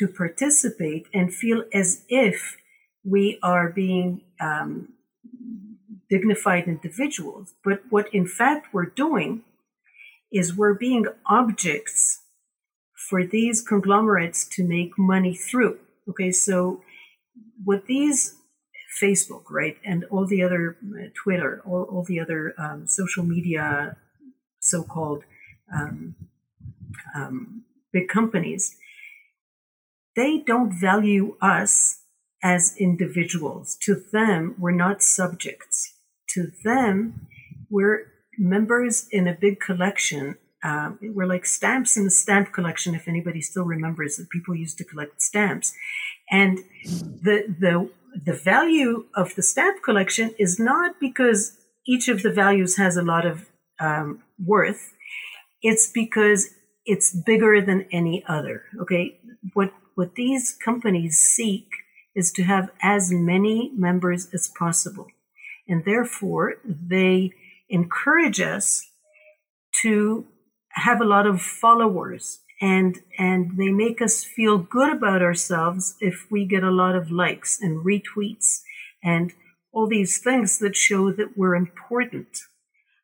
to participate and feel as if we are being dignified individuals. But what in fact we're doing is we're being objects for these conglomerates to make money through. Okay, so what these Facebook, right, and all the other Twitter, all the other social media, so-called big companies, they don't value us as individuals. To them, we're not subjects. To them, we're members in a big collection. We're like stamps in the stamp collection, if anybody still remembers that people used to collect stamps. And the value of the stamp collection is not because each of the values has a lot of worth. It's because it's bigger than any other. Okay, what these companies seek is to have as many members as possible. And therefore, they encourage us to have a lot of followers, and they make us feel good about ourselves if we get a lot of likes and retweets and all these things that show that we're important.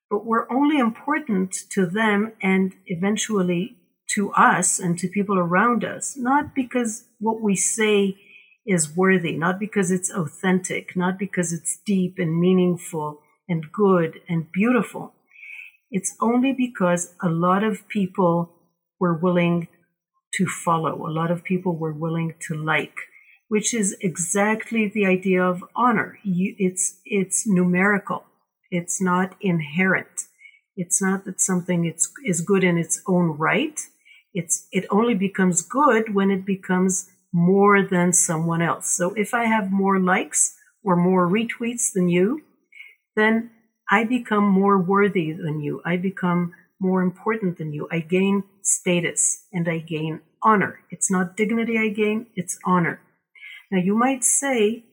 But we're only important to them and eventually to us and to people around us, not because what we say is worthy, not because it's authentic, not because it's deep and meaningful and good and beautiful. It's only because a lot of people were willing to follow, a lot of people were willing to like, which is exactly the idea of honor. It's numerical. It's not inherent. It's not that something is good in its own right. It only becomes good when it becomes more than someone else. So if I have more likes or more retweets than you, then I become more worthy than you. I become more important than you. I gain status and I gain honor. It's not dignity I gain, it's honor. Now you might say,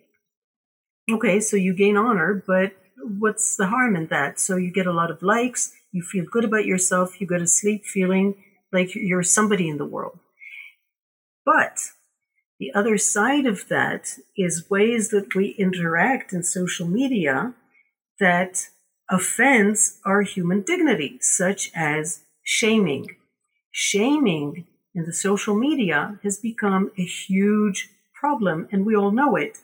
okay, so you gain honor, but what's the harm in that? So you get a lot of likes, you feel good about yourself, you go to sleep feeling like you're somebody in the world. But the other side of that is ways that we interact in social media that offends our human dignity, such as shaming. Shaming in the social media has become a huge problem, and we all know it.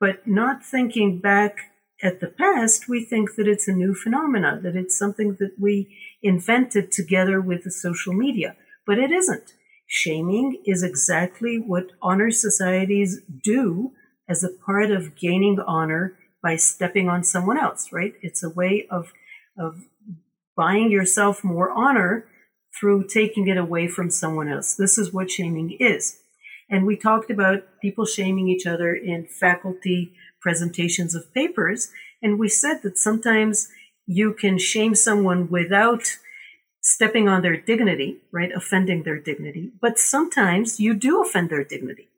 But not thinking back at the past, we think that it's a new phenomenon, that it's something that we invented together with the social media. But it isn't. Shaming is exactly what honor societies do as a part of gaining honor by stepping on someone else, right? It's a way of buying yourself more honor through taking it away from someone else. This is what shaming is. And we talked about people shaming each other in faculty presentations of papers. And we said that sometimes you can shame someone without stepping on their dignity, right? Offending their dignity. But sometimes you do offend their dignity.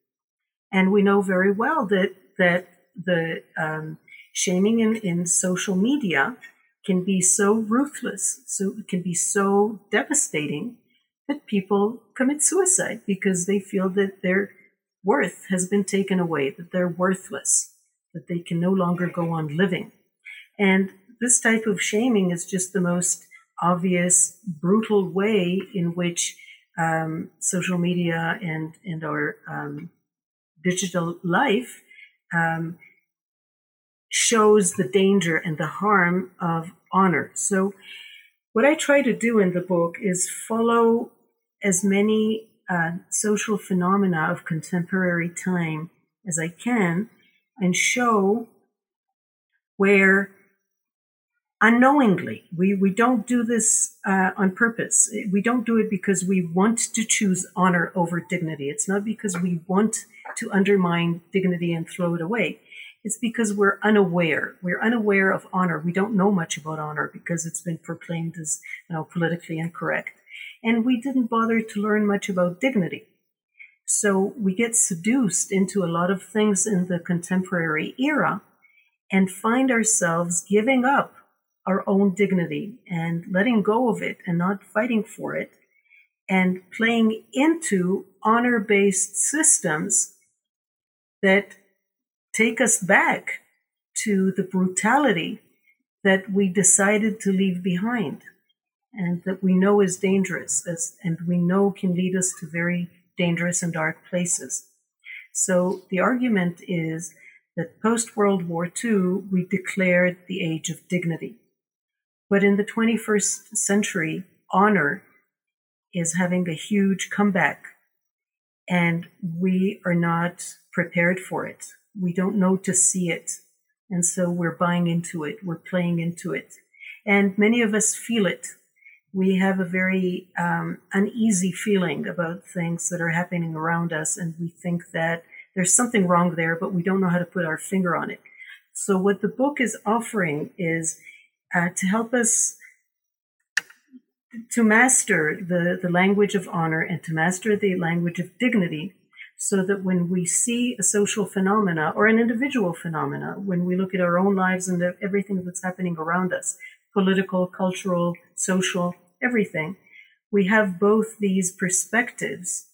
And we know very well that the shaming in social media can be so ruthless, so it can be so devastating that people commit suicide because they feel that their worth has been taken away, that they're worthless, that they can no longer go on living. And this type of shaming is just the most obvious, brutal way in which social media and our digital life shows the danger and the harm of honor. So what I try to do in the book is follow as many social phenomena of contemporary time as I can and show where unknowingly, we don't do this on purpose. We don't do it because we want to choose honor over dignity. It's not because we want to undermine dignity and throw it away. It's because we're unaware. We're unaware of honor. We don't know much about honor because it's been proclaimed as, you know, politically incorrect. And we didn't bother to learn much about dignity. So we get seduced into a lot of things in the contemporary era and find ourselves giving up our own dignity and letting go of it and not fighting for it and playing into honor-based systems that take us back to the brutality that we decided to leave behind and that we know is dangerous and we know can lead us to very dangerous and dark places. So the argument is that post-World War II, we declared the age of dignity. But in the 21st century, honor is having a huge comeback, and we are not prepared for it. We don't know to see it, and so we're buying into it. We're playing into it, and many of us feel it. We have a very uneasy feeling about things that are happening around us, and we think that there's something wrong there, but we don't know how to put our finger on it. So what the book is offering is to help us to master the language of honor and to master the language of dignity, so that when we see a social phenomena or an individual phenomena, when we look at our own lives and everything that's happening around us, political, cultural, social, everything, we have both these perspectives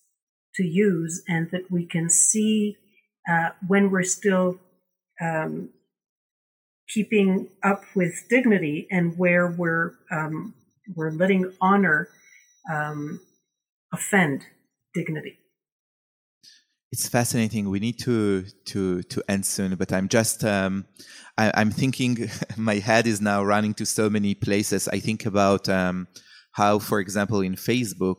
to use, and that we can see when we're still keeping up with dignity and where we're letting honor offend dignity. It's fascinating. We need to end soon, but I'm just I'm thinking. My head is now running to so many places. I think about how, for example, in Facebook,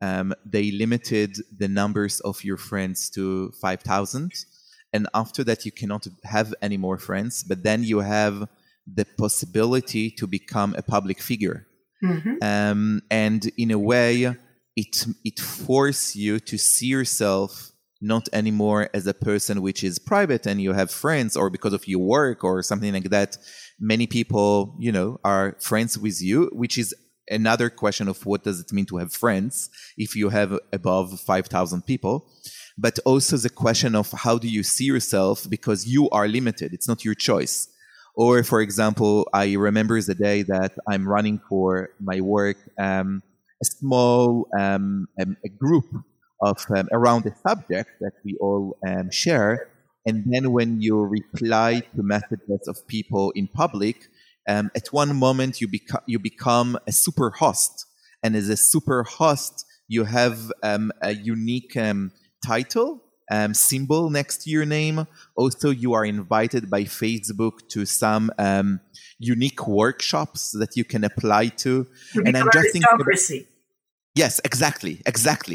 they limited the numbers of your friends to 5,000, and after that, you cannot have any more friends. But then you have the possibility to become a public figure. Mm-hmm. And in a way, it forces you to see yourself not anymore as a person which is private and you have friends, or because of your work or something like that. Many people, are friends with you, which is another question of what does it mean to have friends if you have above 5,000 people. But also the question of how do you see yourself, because you are limited. It's not your choice. Or, for example, I remember the day that I'm running for my work, a small a group of around a subject that we all share. And then when you reply to messages of people in public, at one moment you become a super host. And as a super host, you have a unique title, symbol next to your name. Also, you are invited by Facebook to some unique workshops that you can apply to. And I'm just thinking about, yes, exactly,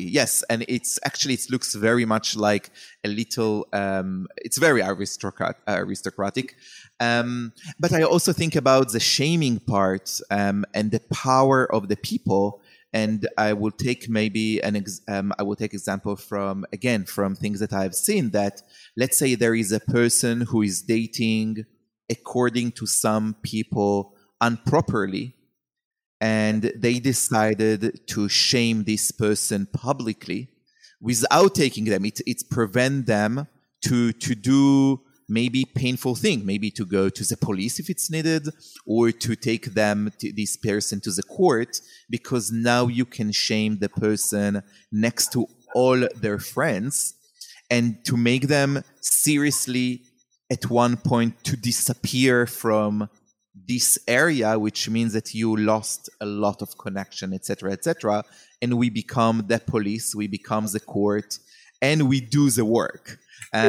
yes. And it's actually, it looks very much like a little, it's very aristocratic. But I also think about the shaming part and the power of the people. And I will take example from things that I've seen, that let's say there is a person who is dating, according to some people, improperly, and they decided to shame this person publicly without taking them. It prevent them to do maybe painful thing, maybe to go to the police if it's needed, or to take this person to the court, because now you can shame the person next to all their friends, and to make them seriously at one point to disappear from this area, which means that you lost a lot of connection, etc. And we become the police, we become the court, and we do the work. So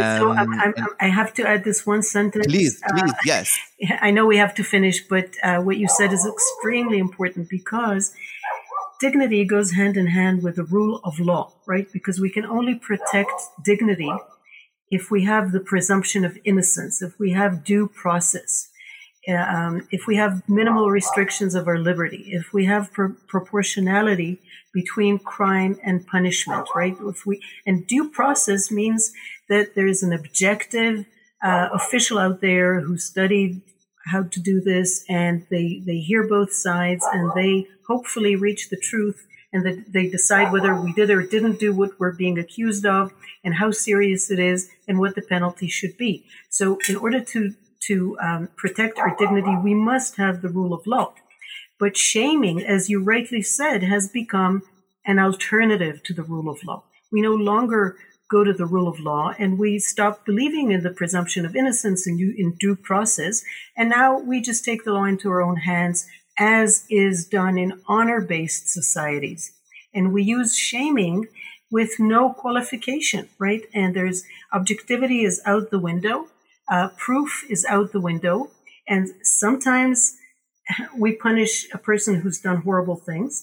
I have to add this one sentence. Please, yes. I know we have to finish, but what you said is extremely important, because dignity goes hand in hand with the rule of law, right? Because we can only protect dignity if we have the presumption of innocence, if we have due process, if we have minimal restrictions of our liberty, if we have proportionality between crime and punishment, right? And due process means that there is an objective official out there who studied how to do this, and they hear both sides, and they hopefully reach the truth, and that they decide whether we did or didn't do what we're being accused of, and how serious it is, and what the penalty should be. So in order to protect our dignity, we must have the rule of law. But shaming, as you rightly said, has become an alternative to the rule of law. We no longer go to the rule of law, and we stop believing in the presumption of innocence and in due process. And now we just take the law into our own hands, as is done in honor-based societies. And we use shaming with no qualification, right? And there's objectivity is out the window. Proof is out the window. And sometimes we punish a person who's done horrible things,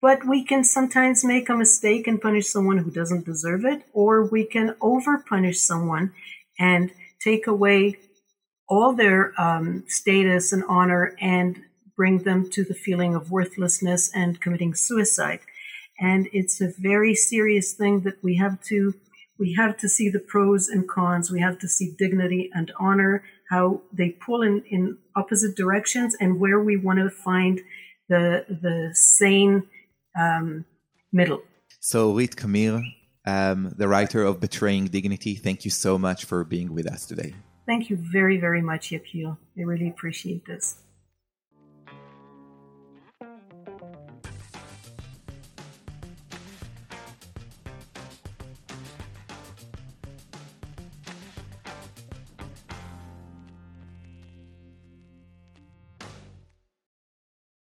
but we can sometimes make a mistake and punish someone who doesn't deserve it, or we can over-punish someone and take away all their status and honor and bring them to the feeling of worthlessness and committing suicide. And it's a very serious thing that we have to see the pros and cons. We have to see dignity and honor, how they pull in opposite directions, and where we want to find the sane middle. So, Orit Kamir, the writer of Betraying Dignity, thank you so much for being with us today. Thank you very, very much, Yakil. I really appreciate this.